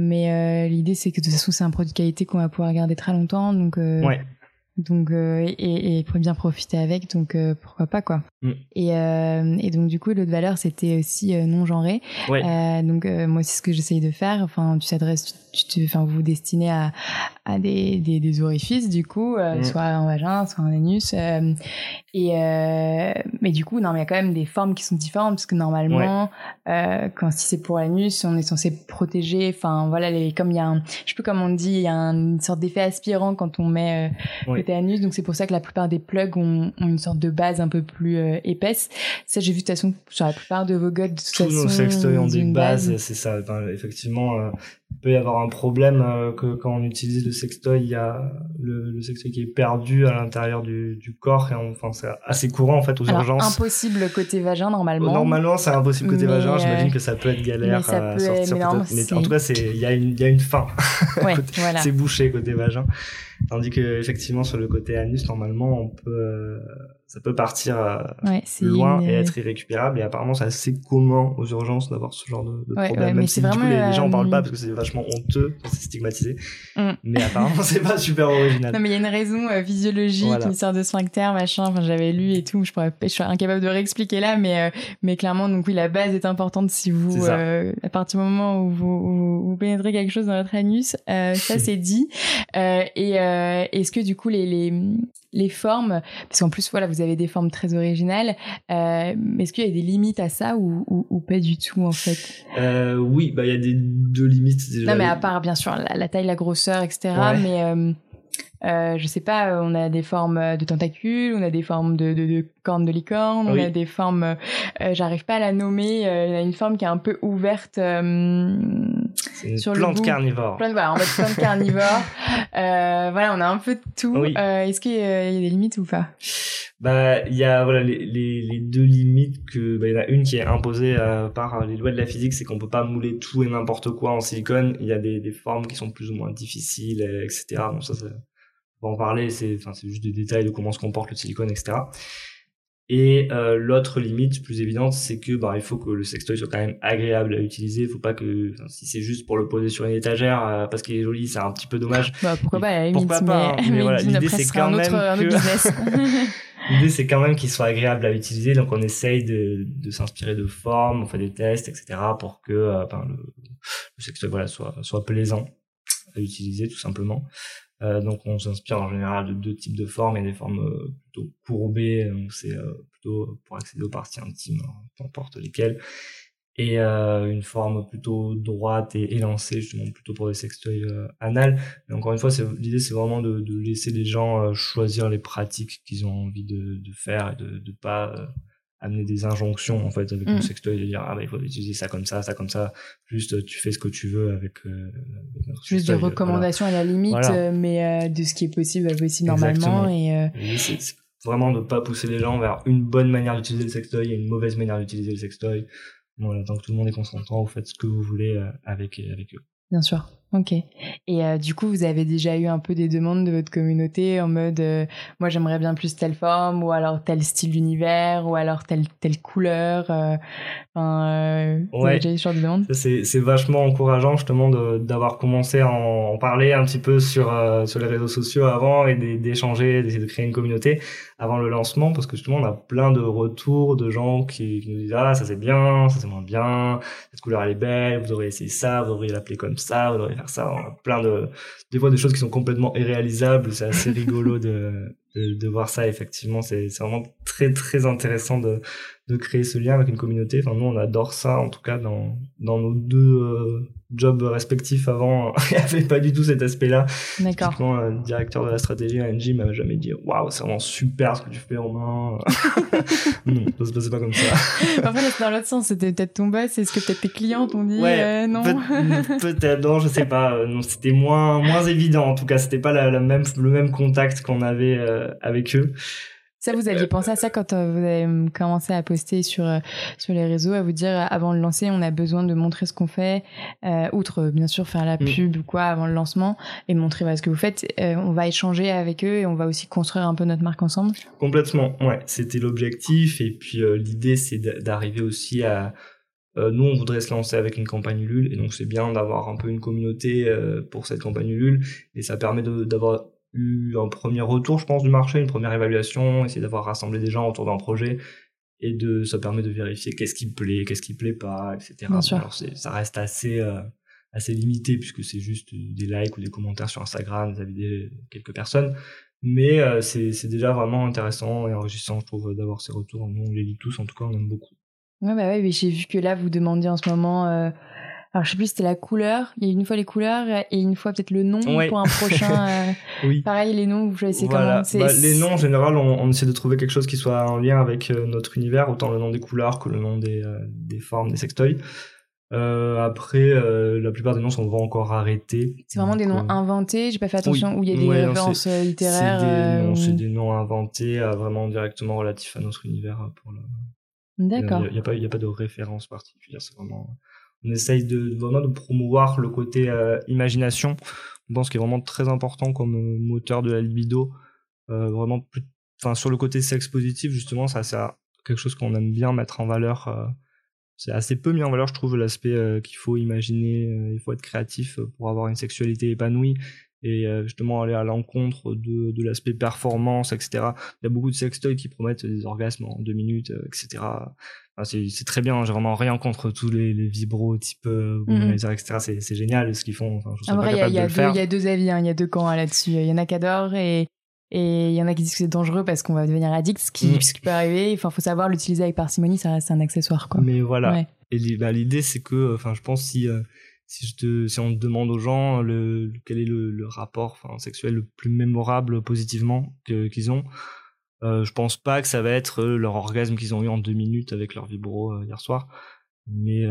Mais l'idée, c'est que de toute façon, c'est un produit de qualité qu'on va pouvoir garder très longtemps. Donc, ouais. Donc, et pour bien profiter avec, donc pourquoi pas quoi. Et donc du coup l'autre valeur c'était aussi non genré. Ouais. Donc moi c'est ce que j'essaye de faire. Enfin tu t'adresses, vous vous destinez à des orifices du coup, soit un vagin, soit un anus. Mais du coup non mais il y a quand même des formes qui sont différentes parce que normalement quand si c'est pour l'anus on est censé protéger. Enfin voilà comme il y a un, je sais plus comment on dit, il y a une sorte d'effet aspirant quand on met anus, donc c'est pour ça que la plupart des plugs ont une sorte de base un peu plus épaisse. Ça j'ai vu de toute façon sur la plupart de vos godes de toute façon, tous nos sextoys ont des bases, c'est ça. Ben, effectivement il peut y avoir un problème que quand on utilise le sextoy il y a le sextoy qui est perdu à l'intérieur du corps et enfin c'est assez courant en fait aux urgences. Impossible côté vagin normalement c'est impossible côté vagin, j'imagine que ça peut être galère à sortir mais en tout cas il y a une fin côté, voilà. C'est bouché côté vagin. Tandis que effectivement sur le côté anus normalement on peut ça peut partir loin et être irrécupérable et apparemment c'est assez commun aux urgences d'avoir ce genre de problème même si du coup les gens en parlent pas parce que c'est vachement honteux, c'est stigmatisé mais apparemment c'est pas super original. Non mais il y a une raison physiologique, une sorte de sphincter machin, enfin j'avais lu et tout, je suis incapable de réexpliquer là mais clairement donc oui la base est importante si vous à partir du moment où vous pénétrez quelque chose dans votre anus ça c'est dit est-ce que du coup les formes, parce qu'en plus voilà vous avez des formes très originales, est-ce qu'il y a des limites à ça ou pas du tout en fait? Oui, bah il y a deux limites déjà. Non mais à part bien sûr la taille, la grosseur, etc. Ouais. Mais je sais pas, on a des formes de tentacules, on a des formes de cornes de licorne, on a des formes, j'arrive pas à la nommer, il y a une forme qui est un peu ouverte sur le bout. Plante carnivore. Voilà, en fait, plante carnivore. Voilà, on a un peu de tout. Oui. Est-ce qu'il y a des limites ou pas? Bah, il y a voilà les deux limites que il y en a une qui est imposée par les lois de la physique, c'est qu'on peut pas mouler tout et n'importe quoi en silicone. Il y a des formes qui sont plus ou moins difficiles, etc. Donc ça, on va en parler. C'est juste des détails de comment se comporte le silicone, etc. Et l'autre limite plus évidente, c'est que il faut que le sextoy soit quand même agréable à utiliser. Il faut pas que si c'est juste pour le poser sur une étagère parce qu'il est joli, c'est un petit peu dommage. Pourquoi pas à la limite, mais voilà, l'idée c'est quand même l'idée c'est quand même qu'il soit agréable à utiliser. Donc on essaye de s'inspirer de formes, on fait des tests, etc. pour que le sextoy soit plaisant à utiliser tout simplement. Donc on s'inspire en général de 2 types de formes, et des formes plutôt courbées, donc c'est plutôt pour accéder aux parties intimes, peu importe lesquelles, et une forme plutôt droite et élancée, justement plutôt pour les sextoys anal. Mais encore une fois, l'idée c'est vraiment de laisser les gens choisir les pratiques qu'ils ont envie de faire, et de pas amener des injonctions en fait avec le sextoy, de dire il faut utiliser ça comme ça, juste tu fais ce que tu veux avec notre juste sextoy, des recommandations à la limite mais de ce qui est possible normalement. Et c'est vraiment de pas pousser les gens vers une bonne manière d'utiliser le sextoy et une mauvaise manière d'utiliser le sextoy. Voilà, tant que tout le monde est consentant, vous faites ce que vous voulez avec eux. Bien sûr. Ok. Et du coup, vous avez déjà eu un peu des demandes de votre communauté en mode moi j'aimerais bien plus telle forme, ou alors tel style d'univers, ou alors telle couleur. Vous avez déjà eu ce genre de demandes? C'est vachement encourageant justement d'avoir commencé à en parler un petit peu sur les réseaux sociaux avant, et d'échanger, d'essayer de créer une communauté avant le lancement, parce que justement on a plein de retours de gens qui nous disent ça c'est bien, ça c'est moins bien, cette couleur elle est belle, vous auriez essayé ça, vous auriez l'appeler comme ça, vous auriez faire ça. On a plein des fois des choses qui sont complètement irréalisables. C'est assez rigolo de voir ça. Effectivement, c'est vraiment très très intéressant de créer ce lien avec une communauté. Enfin, nous, on adore ça, en tout cas, dans nos deux jobs respectifs avant. Il n'y avait pas du tout cet aspect-là. D'accord. Typiquement, le directeur de la stratégie à Engie m'avait jamais dit « Waouh, c'est vraiment super ce que tu fais, Romain. » Non, ça se passait pas comme ça. Enfin, là, c'est dans l'autre sens. C'était peut-être ton boss. Est-ce que peut-être tes clients t'ont dit non? Peut-être, non, je sais pas. Non, c'était moins évident. En tout cas, c'était pas le même contact qu'on avait avec eux. Ça, vous aviez pensé à ça quand vous avez commencé à poster sur les réseaux, à vous dire avant de lancer, on a besoin de montrer ce qu'on fait, outre bien sûr faire la pub ou quoi avant le lancement et montrer ce que vous faites. On va échanger avec eux et on va aussi construire un peu notre marque ensemble. Complètement, ouais, c'était l'objectif. Et puis l'idée, c'est d'arriver aussi à... nous, on voudrait se lancer avec une campagne Ulule, et donc c'est bien d'avoir un peu une communauté pour cette campagne Ulule, et ça permet d'avoir eu un premier retour, je pense, du marché, une première évaluation, essayer d'avoir rassemblé des gens autour d'un projet, et ça permet de vérifier qu'est-ce qui plaît pas, etc. Alors ça reste assez limité, puisque c'est juste des likes ou des commentaires sur Instagram, des avis de quelques personnes, mais c'est déjà vraiment intéressant et enrichissant, je trouve, d'avoir ces retours. Nous, on les lit tous, en tout cas, on aime beaucoup. Ouais, bah ouais, mais j'ai vu que là, vous demandiez en ce moment... Alors, je sais plus, c'était la couleur. Il y a une fois les couleurs et une fois peut-être le nom pour un prochain. Oui. Pareil, les noms, je vais essayer voilà. Comment... les noms, en général, on essaie de trouver quelque chose qui soit en lien avec notre univers, autant le nom des couleurs que le nom des formes, des sextoys. Après, la plupart des noms sont encore arrêtés. C'est vraiment des noms inventés, j'ai pas fait attention, où il y a des références littéraires. C'est des noms inventés, vraiment directement relatifs à notre univers. D'accord. Il n'y a pas de référence particulière, c'est vraiment... On essaye vraiment de promouvoir le côté imagination. Je pense qu'il est vraiment très important comme moteur de la libido. Sur le côté sexe positif, justement, ça c'est quelque chose qu'on aime bien mettre en valeur. C'est assez peu mis en valeur, je trouve, l'aspect qu'il faut imaginer, il faut être créatif pour avoir une sexualité épanouie et justement aller à l'encontre de l'aspect performance, etc. Il y a beaucoup de sextoys qui promettent des orgasmes en 2 minutes, etc. Enfin, c'est très bien, j'ai vraiment rien contre tous les vibros type etc. C'est génial ce qu'ils font. Enfin, je en vrai, il y a deux avis, il y a deux camps là-dessus. Il y en a qui adorent et il y en a qui disent que c'est dangereux parce qu'on va devenir addict, ce qui peut arriver. Enfin, faut savoir l'utiliser avec parcimonie, ça reste un accessoire, quoi. Mais voilà. Ouais. Et l'idée, c'est que, je pense si on demande aux gens quel est le rapport sexuel le plus mémorable positivement qu'ils ont, je pense pas que ça va être leur orgasme qu'ils ont eu en 2 minutes avec leur vibro hier soir, mais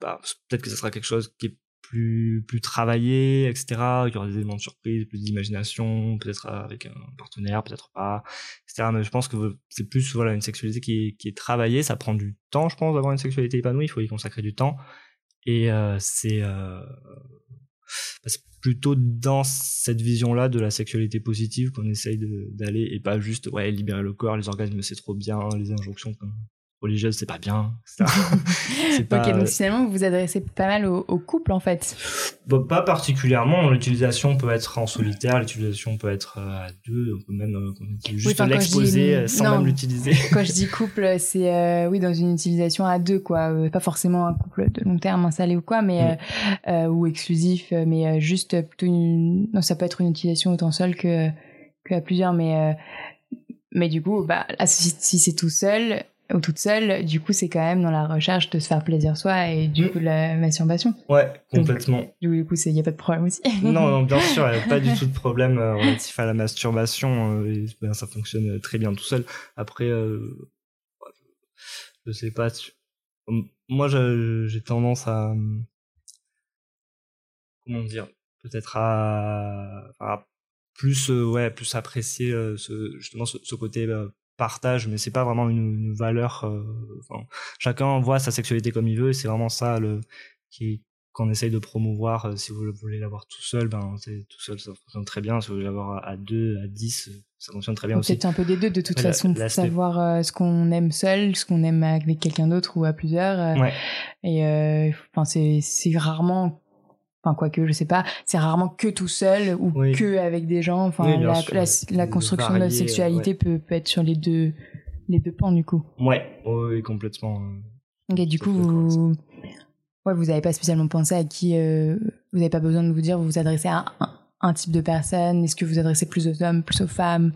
peut-être que ça sera quelque chose qui est plus travaillé, etc. Il y aura des éléments de surprise, plus d'imagination, peut-être avec un partenaire, peut-être pas, etc. Mais je pense que c'est plus une sexualité qui est travaillée. Ça prend du temps, je pense, d'avoir une sexualité épanouie, il faut y consacrer du temps. Et c'est plutôt dans cette vision-là de la sexualité positive qu'on essaye d'aller, et pas juste libérer le corps, les orgasmes c'est trop bien, les injonctions religieuses c'est pas bien, etc. Donc finalement vous vous adressez pas mal au couple en fait. Pas particulièrement, l'utilisation peut être en solitaire, l'utilisation peut être à deux, on peut même juste l'exposer sans même l'utiliser. Quand je dis couple, c'est dans une utilisation à deux, quoi. Pas forcément un couple de long terme installé ou quoi, mais ou exclusif, mais juste plutôt ça peut être une utilisation autant seule que à plusieurs, mais du coup si c'est tout seul ou toute seule, du coup, c'est quand même dans la recherche de se faire plaisir soi et du coup de la masturbation. Ouais, complètement. Donc, du coup, il n'y a pas de problème aussi. Non, bien sûr, il n'y a pas du tout de problème relatif à la masturbation. Ça fonctionne très bien tout seul. Après, je ne sais pas. Moi, j'ai tendance à... Comment dire ? Peut-être à plus apprécier ce côté... partage, mais c'est pas vraiment une valeur. Chacun voit sa sexualité comme il veut, et c'est vraiment ça qu'on essaye de promouvoir. Si vous voulez l'avoir tout seul, tout seul ça fonctionne très bien. Si vous voulez l'avoir à 2, à 10, ça fonctionne très bien aussi. Peut-être un peu des deux, de toute façon, pour savoir ce qu'on aime seul, ce qu'on aime avec quelqu'un d'autre ou à plusieurs. Ouais. Et c'est rarement... quoique, je sais pas, c'est rarement que tout seul ou que avec des gens. La construction de notre sexualité peut être sur les deux pans, du coup. Oui, complètement. Et du coup, vous n'avez pas spécialement pensé à qui... vous n'avez pas besoin de vous dire, vous vous adressez à un type de personne. Est-ce que vous vous adressez plus aux hommes, plus aux femmes ?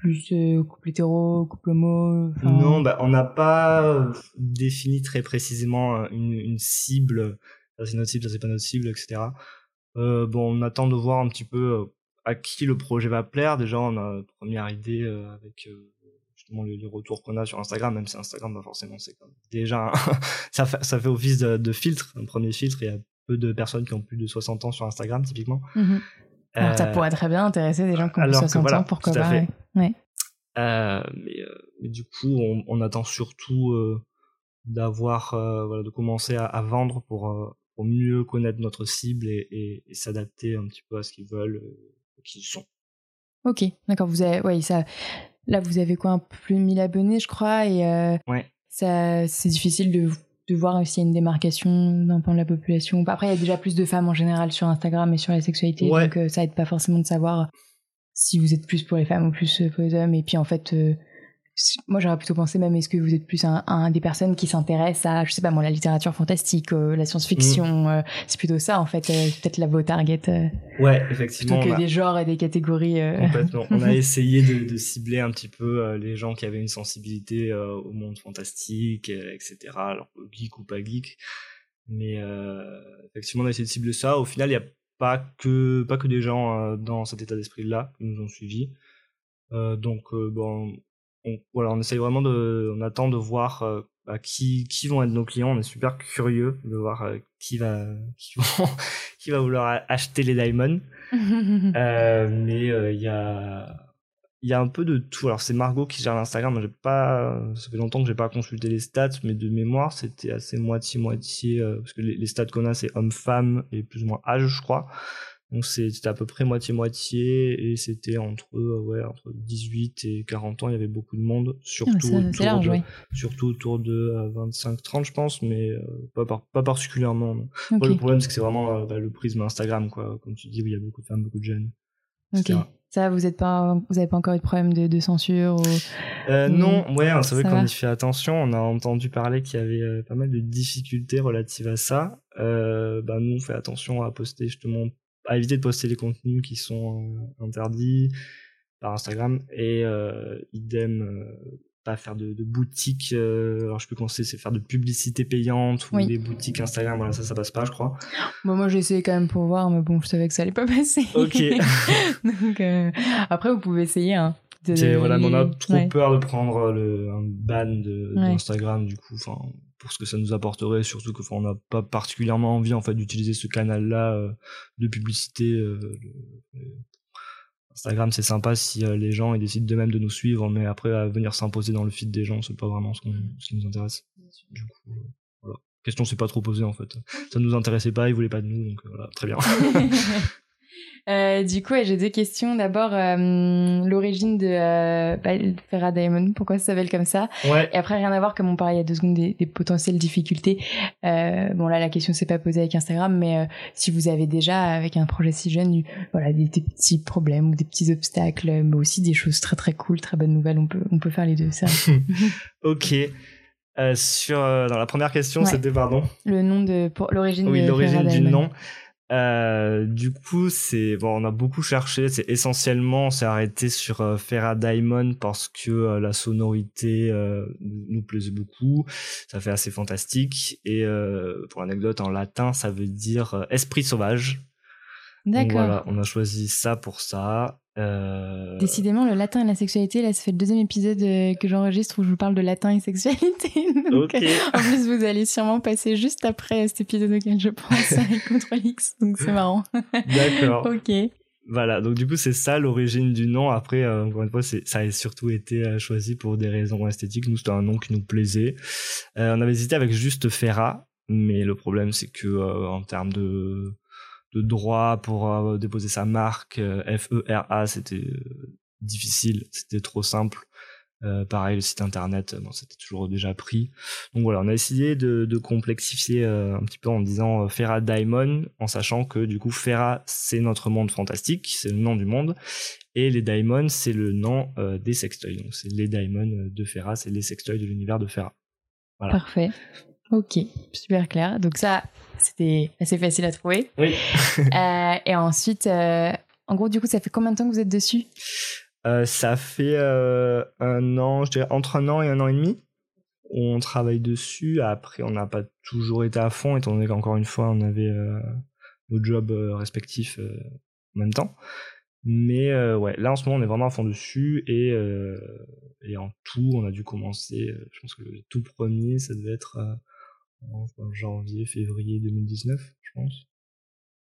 plus couple hétéro, couple homo? Non, bah, on n'a pas défini très précisément une cible. Ça, c'est notre cible, ça, c'est pas notre cible, etc. Bon, on attend de voir un petit peu à qui le projet va plaire. Déjà, on a une première idée avec justement les retours qu'on a sur Instagram, même si Instagram, bah, forcément, c'est comme déjà, ça fait office de filtre, un premier filtre. Il y a peu de personnes qui ont plus de 60 ans sur Instagram, typiquement. Mm-hmm. Alors, ça pourrait très bien intéresser des gens qui ont plus de 60 ans, pourquoi pas. Ouais. Mais du coup, on attend surtout d'avoir, de commencer à vendre pour mieux connaître notre cible et s'adapter un petit peu à ce qu'ils veulent, qui ils sont. Ok, d'accord. Vous avez, là, vous avez quoi, un peu plus de 1000 abonnés, je crois, et ouais. Ça, c'est difficile de voir s'il y a une démarcation d'un point de la population. Après, il y a déjà plus de femmes en général sur Instagram et sur la sexualité, ouais. Donc ça aide pas forcément de savoir si vous êtes plus pour les femmes ou plus pour les hommes. Et puis en fait, moi j'aurais plutôt pensé même, est-ce que vous êtes plus un des personnes qui s'intéressent à, je sais pas moi, la littérature fantastique, la science-fiction, c'est plutôt ça en fait, peut-être vos targets. Ouais, effectivement. Plutôt que des genres et des catégories. Complètement. On a essayé de cibler un petit peu les gens qui avaient une sensibilité au monde fantastique, etc. Alors geek ou pas geek, mais effectivement on a essayé de cibler ça. Au final, il y a pas que des gens dans cet état d'esprit-là qui nous ont suivis. On essaye vraiment on attend de voir qui vont être nos clients. On est super curieux de voir qui va vouloir acheter les diamonds. Mais il y a un peu de tout. Alors c'est Margot qui gère l'Instagram. Ça fait longtemps que j'ai pas consulté les stats, mais de mémoire c'était assez moitié-moitié, parce que les stats qu'on a c'est homme-femme et plus ou moins âge, je crois. Donc c'était à peu près moitié-moitié, et c'était entre 18 et 40 ans, il y avait beaucoup de monde, surtout autour de 25-30 je pense, mais pas particulièrement. Non. Okay. Moi, le problème c'est que c'est vraiment le prisme Instagram, quoi. Comme tu dis, il y a beaucoup de femmes, beaucoup de jeunes. Ok. Ça, vous n'avez pas encore eu de problème de censure ou... Non, ouais, c'est vrai qu'on y fait attention. On a entendu parler qu'il y avait pas mal de difficultés relatives à ça. Nous, on fait attention à poster justement, à éviter de poster les contenus qui sont interdits par Instagram, et idem, pas faire de boutique, alors je sais plus comment c'est faire de publicité payante ou oui. Des boutiques Instagram, ça passe pas, je crois. Bon, moi j'ai essayé quand même pour voir, mais bon, je savais que ça allait pas passer. Ok. Donc après vous pouvez essayer, hein. On a trop peur de prendre un ban d'Instagram, du coup, pour ce que ça nous apporterait, surtout que on n'a pas particulièrement envie en fait d'utiliser ce canal-là de publicité. Instagram, c'est sympa si les gens ils décident d'eux-mêmes de nous suivre, mais après à venir s'imposer dans le feed des gens, c'est pas vraiment ce qui nous intéresse. Du coup, voilà. Question s'est pas trop posée en fait. Ça nous intéressait pas, ils voulaient pas de nous, donc voilà, très bien. Du coup, j'ai deux questions. D'abord, l'origine de Fera Diamond, pourquoi ça s'appelle comme ça? Ouais. Et après, rien à voir, comme on parlait il y a 2 secondes des potentielles difficultés. Là, la question s'est pas posée avec Instagram, mais si vous avez déjà, avec un projet si jeune, des petits problèmes ou des petits obstacles, mais aussi des choses très très cool, très bonnes nouvelles, on peut faire les deux, ça. Ok. Dans la première question, c'était, pardon, le nom l'origine. Oui, l'origine du nom. Du coup, on a beaucoup cherché. On s'est arrêté sur Fera Diamond parce que la sonorité nous plaisait beaucoup. Ça fait assez fantastique. Et pour l'anecdote, en latin, ça veut dire esprit sauvage. D'accord. Donc, on a choisi ça pour ça. Décidément, le latin et la sexualité, là, ça fait le 2e épisode que j'enregistre où je vous parle de latin et sexualité. Donc, okay. En plus, vous allez sûrement passer juste après cet épisode auquel je pense avec Control X, donc c'est marrant. D'accord. Ok. Voilà, donc du coup, c'est ça l'origine du nom. Après, encore une fois, ça a surtout été choisi pour des raisons esthétiques. Nous, c'était un nom qui nous plaisait. On avait hésité avec juste Fera, mais le problème, c'est que en termes de droit pour déposer sa marque, Fera, c'était difficile, c'était trop simple. Pareil, le site internet, c'était toujours déjà pris. Donc voilà, on a essayé de complexifier un petit peu en disant Fera Diamond, en sachant que du coup Fera, c'est notre monde fantastique, c'est le nom du monde, et les Diamonds, c'est le nom des sextoys. Donc c'est les Diamonds de Fera, c'est les sextoys de l'univers de Fera. Voilà. Parfait. Ok, super clair. Donc ça, c'était assez facile à trouver. Oui. Et ensuite, en gros, du coup, ça fait combien de temps que vous êtes dessus ? Ça fait un an, je dirais entre un an et demi. On travaille dessus. Après, on n'a pas toujours été à fond, étant donné qu'encore une fois, on avait nos jobs respectifs en même temps. Mais ouais, là en ce moment, on est vraiment à fond dessus. Et en tout, on a dû commencer. Je pense que le tout premier, ça devait être en janvier, février 2019, je pense.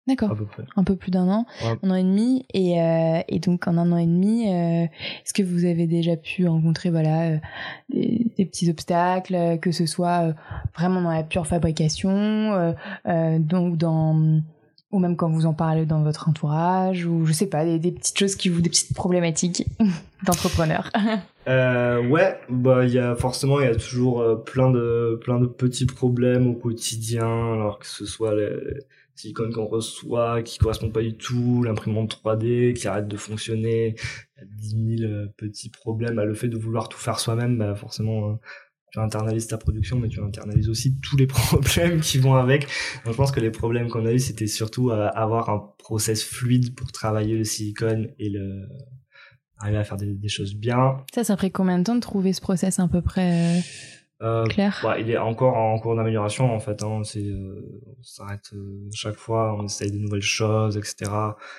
D'accord, à peu près. Un peu plus d'un an, ouais. Un an et demi, et donc en un an et demi, est-ce que vous avez déjà pu rencontrer des petits obstacles, que ce soit vraiment dans la pure fabrication, donc ou même quand vous en parlez dans votre entourage, ou je sais pas, des petites choses des petites problématiques d'entrepreneur. Ouais, bah il y a toujours plein de petits problèmes au quotidien, alors que ce soit les silicone qu'on reçoit, qui correspond pas du tout, l'imprimante 3D qui arrête de fonctionner, il y a 10 000 petits problèmes. Le fait de vouloir tout faire soi-même, forcément, tu internalises ta production, mais tu internalises aussi tous les problèmes qui vont avec. Donc, je pense que les problèmes qu'on a eu, c'était surtout avoir un process fluide pour travailler le silicone et arriver à faire des choses bien. Ça a pris combien de temps de trouver ce process à peu près clair. Bah, il est encore en cours d'amélioration en fait, hein. On s'arrête chaque fois, on essaye de nouvelles choses, etc.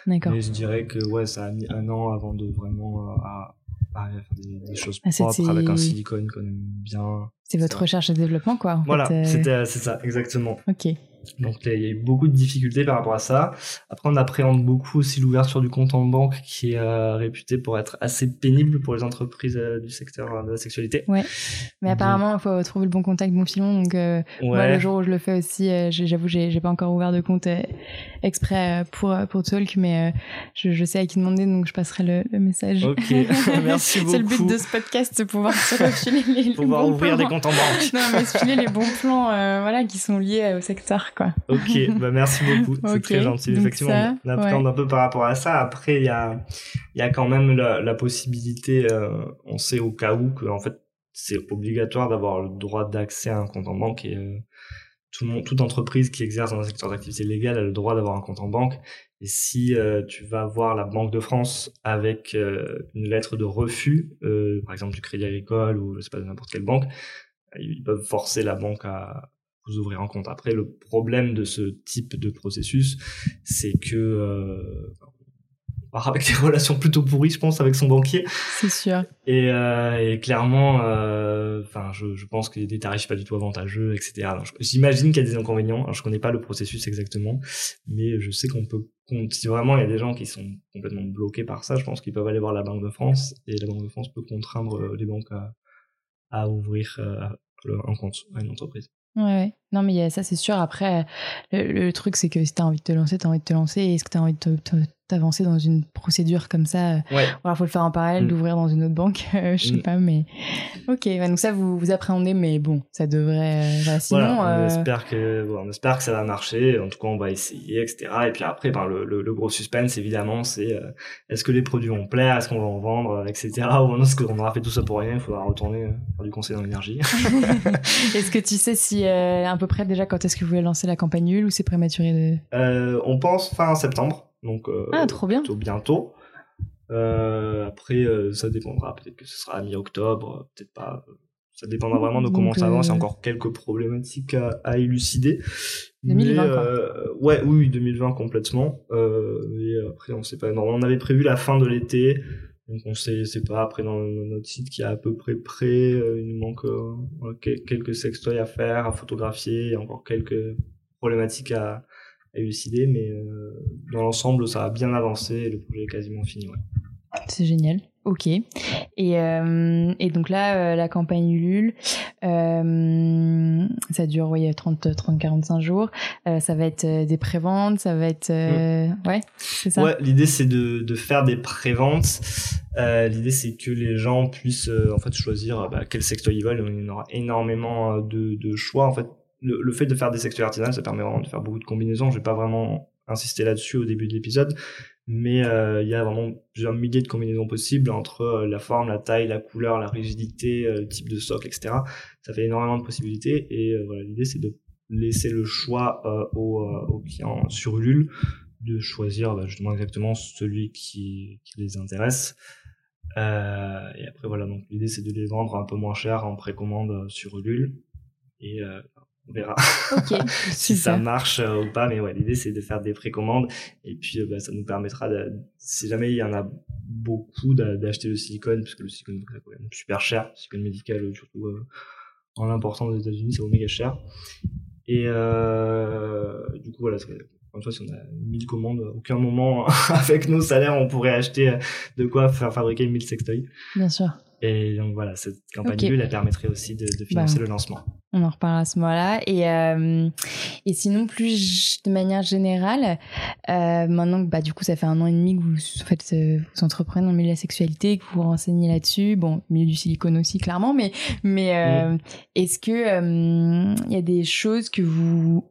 D'accord. Mais je dirais que ouais, ça a mis un an avant de vraiment arriver à faire des choses propres avec un silicone qu'on aime bien. C'est votre recherche et développement quoi. Voilà, c'est ça, exactement. Ok. Donc il y a eu beaucoup de difficultés par rapport à ça. Après on appréhende beaucoup aussi l'ouverture du compte en banque qui est réputée pour être assez pénible pour les entreprises du secteur de la sexualité. Ouais. Mais apparemment il faut trouver le bon contact, bon filon. Donc moi le jour où je le fais aussi, j'avoue j'ai pas encore ouvert de compte exprès pour Talk, mais je sais à qui demander, donc je passerai le message. Ok, merci beaucoup. C'est le but de ce podcast, c'est pouvoir se refiler pouvoir ouvrir des comptes en banque. Non mais se filer les bons plans qui sont liés au secteur. Quoi. Ok, bah merci beaucoup, c'est très gentil. Effectivement, ça, on appréhende un peu par rapport à ça. Après, il y a quand même la possibilité, on sait au cas où, que en fait, c'est obligatoire d'avoir le droit d'accès à un compte en banque et toute entreprise qui exerce dans un secteur d'activité légale a le droit d'avoir un compte en banque. Et si tu vas voir la Banque de France avec une lettre de refus, par exemple du Crédit Agricole ou je sais pas, de n'importe quelle banque, ils peuvent forcer la banque à vous ouvrir un compte. Après, le problème de ce type de processus, c'est que on part avec des relations plutôt pourries, je pense, avec son banquier. C'est sûr. Et clairement, je pense qu'il y a des tarifs pas du tout avantageux, etc. Alors, j'imagine qu'il y a des inconvénients. Alors, je connais pas le processus exactement, mais je sais qu'on peut. Si vraiment il y a des gens qui sont complètement bloqués par ça, je pense qu'ils peuvent aller voir la Banque de France, et la Banque de France peut contraindre les banques à ouvrir un compte à une entreprise. Ouais. Non, mais ça, c'est sûr. Après, le truc, c'est que si t'as envie de te lancer, Et est-ce que t'as envie de t'avancer dans une procédure comme ça? Ouais. Voilà, faut le faire en parallèle, d'ouvrir dans une autre banque. Je sais pas, mais. Ok. Bah, donc ça, vous appréhendez, mais bon, ça devrait. Sinon, on espère que ça va marcher. En tout cas, on va essayer, etc. Et puis après, le gros suspense, évidemment, c'est est-ce que les produits vont plaire? Est-ce qu'on va en vendre, etc. Ou est-ce qu'on aura fait tout ça pour rien? Il faudra retourner faire du conseil dans l'énergie. Est-ce que tu sais si à peu près déjà quand est-ce que vous voulez lancer la campagne Ulule, ou c'est prématuré on pense fin septembre, donc trop bien. Plutôt bientôt. Après ça dépendra, peut-être que ce sera à mi-octobre, peut-être pas, ça dépendra vraiment de comment ça avance. Il y a encore quelques problématiques à élucider. 2020 mais, quoi. Ouais, oui, 2020 complètement. Et après on sait pas, on avait prévu la fin de l'été. Donc on sait, c'est pas, après dans notre site qui est à peu près prêt, il nous manque quelques sextoys à faire, à photographier, et encore quelques problématiques à élucider, mais dans l'ensemble ça a bien avancé et le projet est quasiment fini. Ouais. C'est génial. Ok. Et donc là, la campagne Ulule, ça dure 30-45 jours. Ça va être des préventes, ça va être... Ouais, c'est ça. Ouais, l'idée c'est de faire des préventes. L'idée c'est que les gens puissent en fait choisir quel secteur ils veulent. Il y aura énormément de choix. En fait, le fait de faire des secteurs artisanaux, ça permet vraiment de faire beaucoup de combinaisons. Je vais pas vraiment insister là-dessus au début de l'épisode. Mais il y a vraiment plusieurs milliers de combinaisons possibles entre la forme, la taille, la couleur, la rigidité, le type de socle, etc. Ça fait énormément de possibilités et voilà, l'idée c'est de laisser le choix aux clients sur Ulule de choisir justement exactement celui qui les intéresse. Et après voilà, donc l'idée c'est de les vendre un peu moins cher en précommande sur Ulule et on verra okay, si ça marche ou pas, mais ouais, l'idée c'est de faire des précommandes et puis bah, ça nous permettra si jamais il y en a beaucoup d'acheter le silicone, parce que le silicone est quand même super cher, le silicone médical surtout en l'important aux États-Unis c'est méga cher et du coup voilà, en fait, si on a 1000 commandes, à aucun moment, avec nos salaires, on pourrait acheter de quoi faire fabriquer 1000 sextoys. Bien sûr. Et donc voilà, cette campagne okay, elle permettrait aussi de financer le lancement. On en reparlera à ce moment-là. Et sinon, plus de manière générale, maintenant que du coup, ça fait 1 an et demi que vous entreprenez dans le milieu de la sexualité, que vous vous renseignez là-dessus, bon, milieu du silicone aussi, clairement, mais est-ce que il y a des choses que vous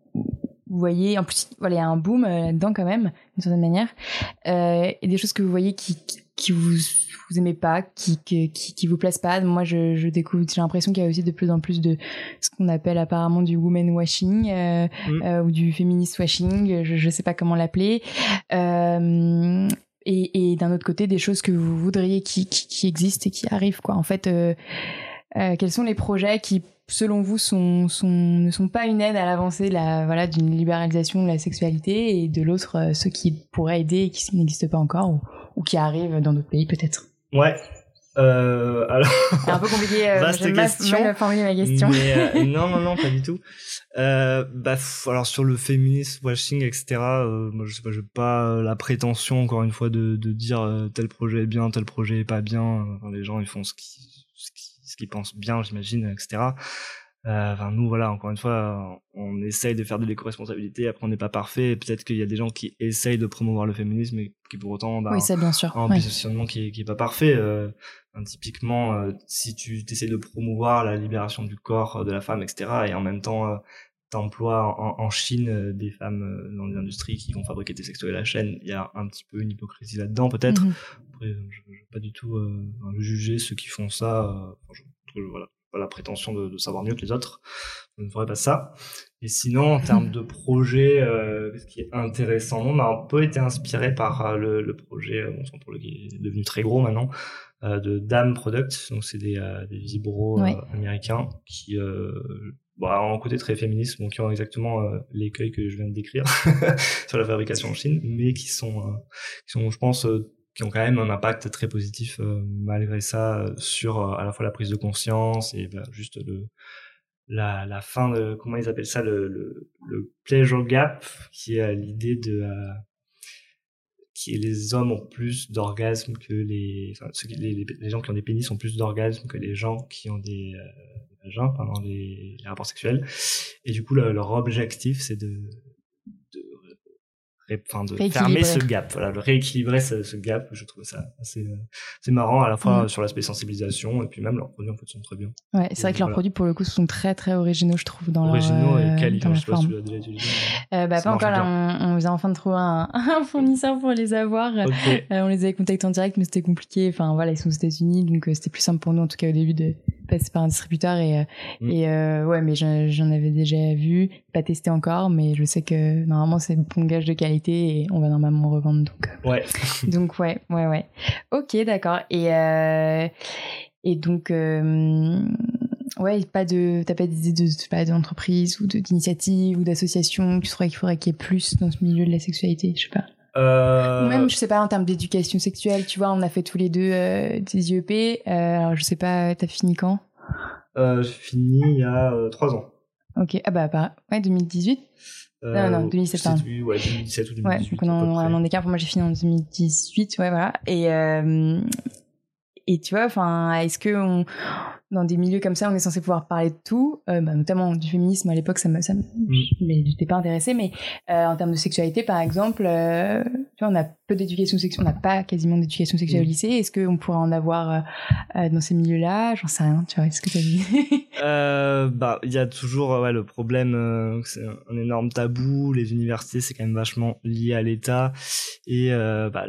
voyez, en plus, voilà, il y a un boom là-dedans quand même, d'une certaine manière, et des choses que vous voyez qui vous aimez pas, qui vous plaisent pas. Moi, je découvre, j'ai l'impression qu'il y a aussi de plus en plus de ce qu'on appelle apparemment du woman washing ou du feminist washing, je sais pas comment l'appeler. Et d'un autre côté, des choses que vous voudriez qui existent et qui arrivent, quoi. En fait, quels sont les projets qui, selon vous, ne sont pas une aide à l'avancée d'une libéralisation de la sexualité, et de l'autre, ceux qui pourraient aider et qui n'existent pas encore ou qui arrivent dans d'autres pays peut-être? Ouais. Alors, c'est un peu compliqué. Vaste question. Mal formuler ma question. Mais, non, pas du tout. Alors sur le feminist washing, etc. Moi, je sais pas, j'ai pas la prétention encore une fois de dire tel projet est bien, tel projet est pas bien. Les gens ils font ce qu'ils pensent bien, j'imagine, etc. Nous, voilà, encore une fois, on essaye de faire de l'éco-responsabilité, après on n'est pas parfait, et peut-être qu'il y a des gens qui essayent de promouvoir le féminisme, et qui pour autant, oui, ça, bien sûr, un positionnement qui est pas parfait. Typiquement, si tu essaies de promouvoir la libération du corps de la femme, etc., et en même temps, t'emploies en Chine des femmes dans des industries qui vont fabriquer des sextoys à la chaîne, il y a un petit peu une hypocrisie là-dedans, peut-être. Après, je ne vais pas du tout juger ceux qui font ça, voilà. La prétention de savoir mieux que les autres, on ne ferait pas ça. Et sinon, en termes de projet, ce qui est intéressant, on a un peu été inspiré par le projet, qui est devenu très gros maintenant, de Dame Products. Donc c'est des vibros américains qui ont un côté très féministe, qui ont exactement l'écueil que je viens de décrire sur la fabrication en Chine, mais qui sont je pense, qui ont quand même un impact très positif malgré ça sur à la fois la prise de conscience et juste la fin de, comment ils appellent ça, le pleasure gap, qui est l'idée de qui est les hommes ont plus d'orgasmes que les gens qui ont des pénis ont plus d'orgasmes que les gens qui ont des vagins pendant les rapports sexuels, et du coup leur objectif c'est de fermer ce gap, de rééquilibrer ce gap. Je trouve ça assez marrant, à la fois sur l'aspect sensibilisation, et puis même leurs produits en fait sont très bien. Ouais, c'est vrai que leurs produits pour le coup sont très très originaux, je trouve, dans et qualité. Je sais pas si tu l'as déjà utilisé. Pas encore là, on vient enfin de trouver un fournisseur pour les avoir. Okay. On les avait contactés en direct, mais c'était compliqué. Enfin voilà, ils sont aux États-Unis, donc c'était plus simple pour nous en tout cas au début de passer par un distributeur et mais j'en avais déjà vu, pas testé encore, mais je sais que normalement c'est bon gage de qualité et on va normalement revendre, donc ouais. Ok, d'accord. Et donc t'as pas d'idée d'entreprise ou d'initiative ou d'association que tu trouves qu'il faudrait qu'il y ait plus dans ce milieu de la sexualité, je sais pas. Ou même, je sais pas, en termes d'éducation sexuelle, tu vois, on a fait tous les deux des IEP. Alors, je sais pas, t'as fini quand? J'ai fini il y a 3 ans. Ok, 2018 non, 2017. 2017 ou 2018. Ouais, donc on a un an d'écart. Pour moi, j'ai fini en 2018, ouais, voilà. Et tu vois, enfin, est-ce que dans des milieux comme ça, on est censé pouvoir parler de tout, notamment du féminisme. À l'époque, mais j'étais pas intéressée. Mais en termes de sexualité, par exemple, tu vois, on a peu d'éducation sexuelle, on n'a pas quasiment d'éducation sexuelle au lycée. Est-ce qu'on pourrait en avoir dans ces milieux-là? J'en sais rien. Tu vois, est-ce que t'as vu? Il y a toujours le problème, c'est un énorme tabou. Les universités, c'est quand même vachement lié à l'État, et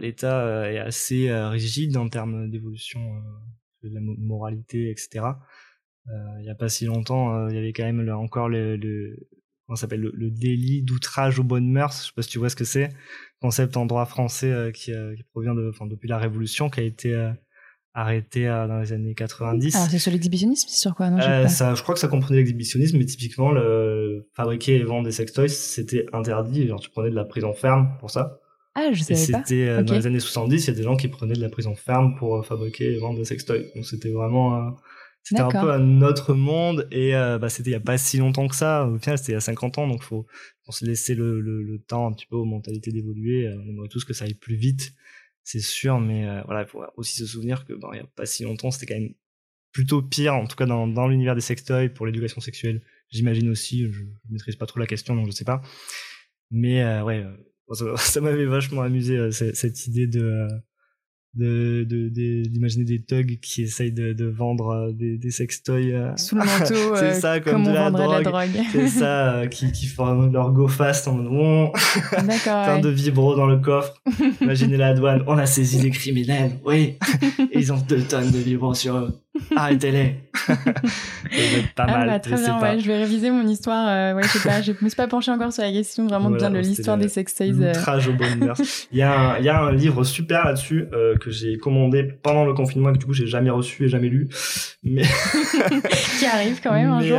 l'État est assez rigide en termes d'évolution de la moralité, etc. Il n'y a pas si longtemps, il y avait quand même le délit d'outrage aux bonnes mœurs. Je ne sais pas si tu vois ce que c'est. Concept en droit français qui provient depuis la Révolution, qui a été arrêté dans les années 90. Alors c'est sur l'exhibitionnisme, c'est sur quoi? Non, je crois que ça comprenait l'exhibitionnisme, mais typiquement le fabriquer et vendre des sextoys, c'était interdit, genre tu prenais de la prison ferme pour ça. Ah, je savais pas. Et c'était dans les années 70, il y a des gens qui prenaient de la prison ferme pour fabriquer et vendre des sextoys. Donc c'était vraiment c'était un peu un autre monde, et c'était il y a pas si longtemps que ça, au final c'était il y a 50 ans, donc faut se laisser le temps un petit peu aux mentalités d'évoluer. On aimerait tous que ça aille plus vite. C'est sûr, mais il faut aussi se souvenir que il n'y a pas si longtemps, c'était quand même plutôt pire, en tout cas dans l'univers des sextoys, pour l'éducation sexuelle, j'imagine aussi. Je ne maîtrise pas trop la question, donc je ne sais pas. Mais ça m'avait vachement amusé, cette idée d'imaginer des thugs qui essayent de vendre des sextoys sous le manteau, c'est ça, comme de la drogue. C'est ça, qui font leur go fast en mode plein de vibros dans le coffre. Imaginez la douane, on a saisi des criminels, oui, et ils ont 2 tonnes de vibros sur eux. Arrêtez-les. Pas mal. Bah, très bien, je vais réviser mon histoire. Je ne me suis pas penchée encore sur la question vraiment de l'histoire des sextoys. Outrage au bonheur. Il y a un livre super là-dessus que j'ai commandé pendant le confinement et que du coup j'ai jamais reçu et jamais lu, mais qui arrive quand même un jour.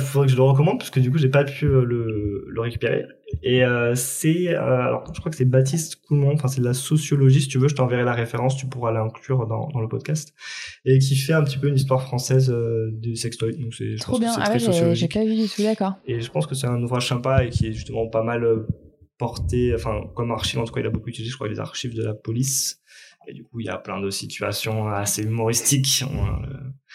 Faudrait que je le recommande parce que du coup j'ai pas pu le récupérer. Et je crois que c'est Baptiste Coulmont, c'est de la sociologie, si tu veux je t'enverrai la référence, tu pourras l'inclure dans le podcast, et qui fait un petit peu une histoire française du sextoy, donc c'est trop bien. J'ai pas vu du tout, d'accord. Et je pense que c'est un ouvrage sympa et qui est justement pas mal porté, comme archive en tout cas il a beaucoup utilisé, je crois, les archives de la police, et du coup il y a plein de situations assez humoristiques.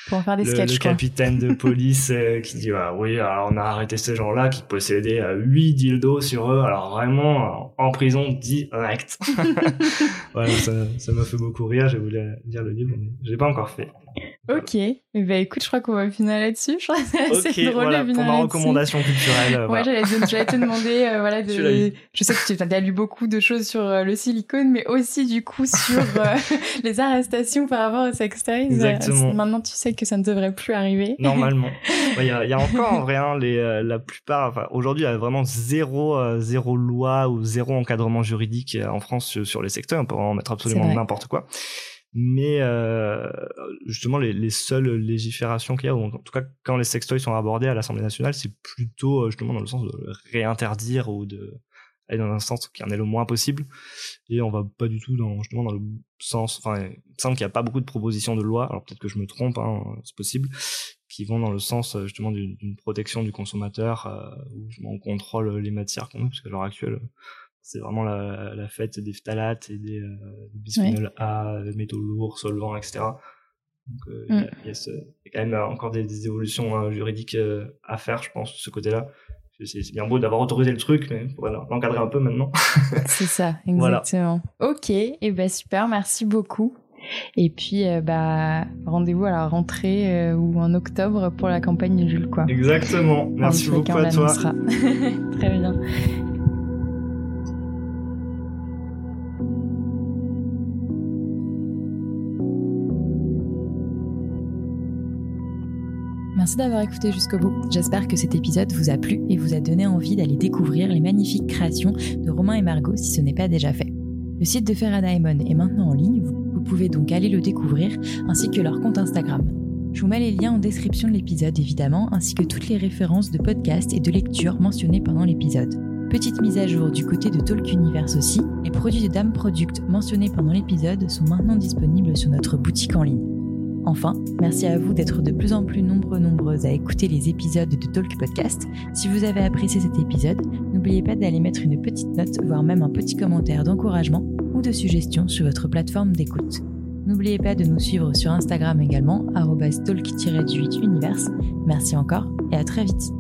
Pour faire des sketchs, le capitaine de police qui dit oui, alors on a arrêté ces gens-là qui possédaient 8 dildos sur eux, alors vraiment en prison direct. Ça m'a fait beaucoup rire, j'ai voulu lire le livre mais j'ai pas encore fait. Ok, écoute, je crois qu'on va finir là-dessus. Je crois que c'est assez drôle de finir pour ma recommandation culturelle. J'allais te demander, je sais que tu as lu beaucoup de choses sur le silicone, mais aussi du coup sur les arrestations par rapport aux sextoys. Exactement. Maintenant tu sais que ça ne devrait plus arriver. Normalement. Il y a encore en vrai, la plupart. Aujourd'hui, il y a vraiment zéro loi ou zéro encadrement juridique en France sur les sextoys. On peut en mettre absolument n'importe quoi. Mais justement, les seules légiférations qu'il y a, ou en tout cas quand les sextoys sont abordés à l'Assemblée nationale, c'est plutôt justement dans le sens de réinterdire ou de aller dans un sens qui en est le moins possible. Et on va pas du tout dans le sens. Il me semble qu'il n'y a pas beaucoup de propositions de loi. Alors peut-être que je me trompe, c'est possible, qui vont dans le sens justement d'une protection du consommateur où on contrôle les matières qu'on a, parce qu'à l'heure actuelle. C'est vraiment la fête des phtalates et des bisphénols A, des métaux lourds, solvants, etc. Donc, il y a quand même encore des évolutions juridiques à faire, je pense, de ce côté-là. C'est bien beau d'avoir autorisé le truc, mais il faut l'encadrer un peu maintenant. C'est ça, exactement. Voilà. Ok, super, merci beaucoup. Et puis, rendez-vous à la rentrée ou en octobre pour la campagne du Jules, quoi. Exactement, merci beaucoup à toi. Très bien. Merci d'avoir écouté jusqu'au bout. J'espère que cet épisode vous a plu et vous a donné envie d'aller découvrir les magnifiques créations de Romain et Margot si ce n'est pas déjà fait. Le site de Fera Diamond est maintenant en ligne, vous pouvez donc aller le découvrir, ainsi que leur compte Instagram. Je vous mets les liens en description de l'épisode évidemment, ainsi que toutes les références de podcasts et de lectures mentionnées pendant l'épisode. Petite mise à jour du côté de Talk Universe aussi, les produits de Dame Products mentionnés pendant l'épisode sont maintenant disponibles sur notre boutique en ligne. Enfin, merci à vous d'être de plus en plus nombreuses à écouter les épisodes de Talk Podcast. Si vous avez apprécié cet épisode, n'oubliez pas d'aller mettre une petite note, voire même un petit commentaire d'encouragement ou de suggestion sur votre plateforme d'écoute. N'oubliez pas de nous suivre sur Instagram également, @talk-universe. Merci encore et à très vite.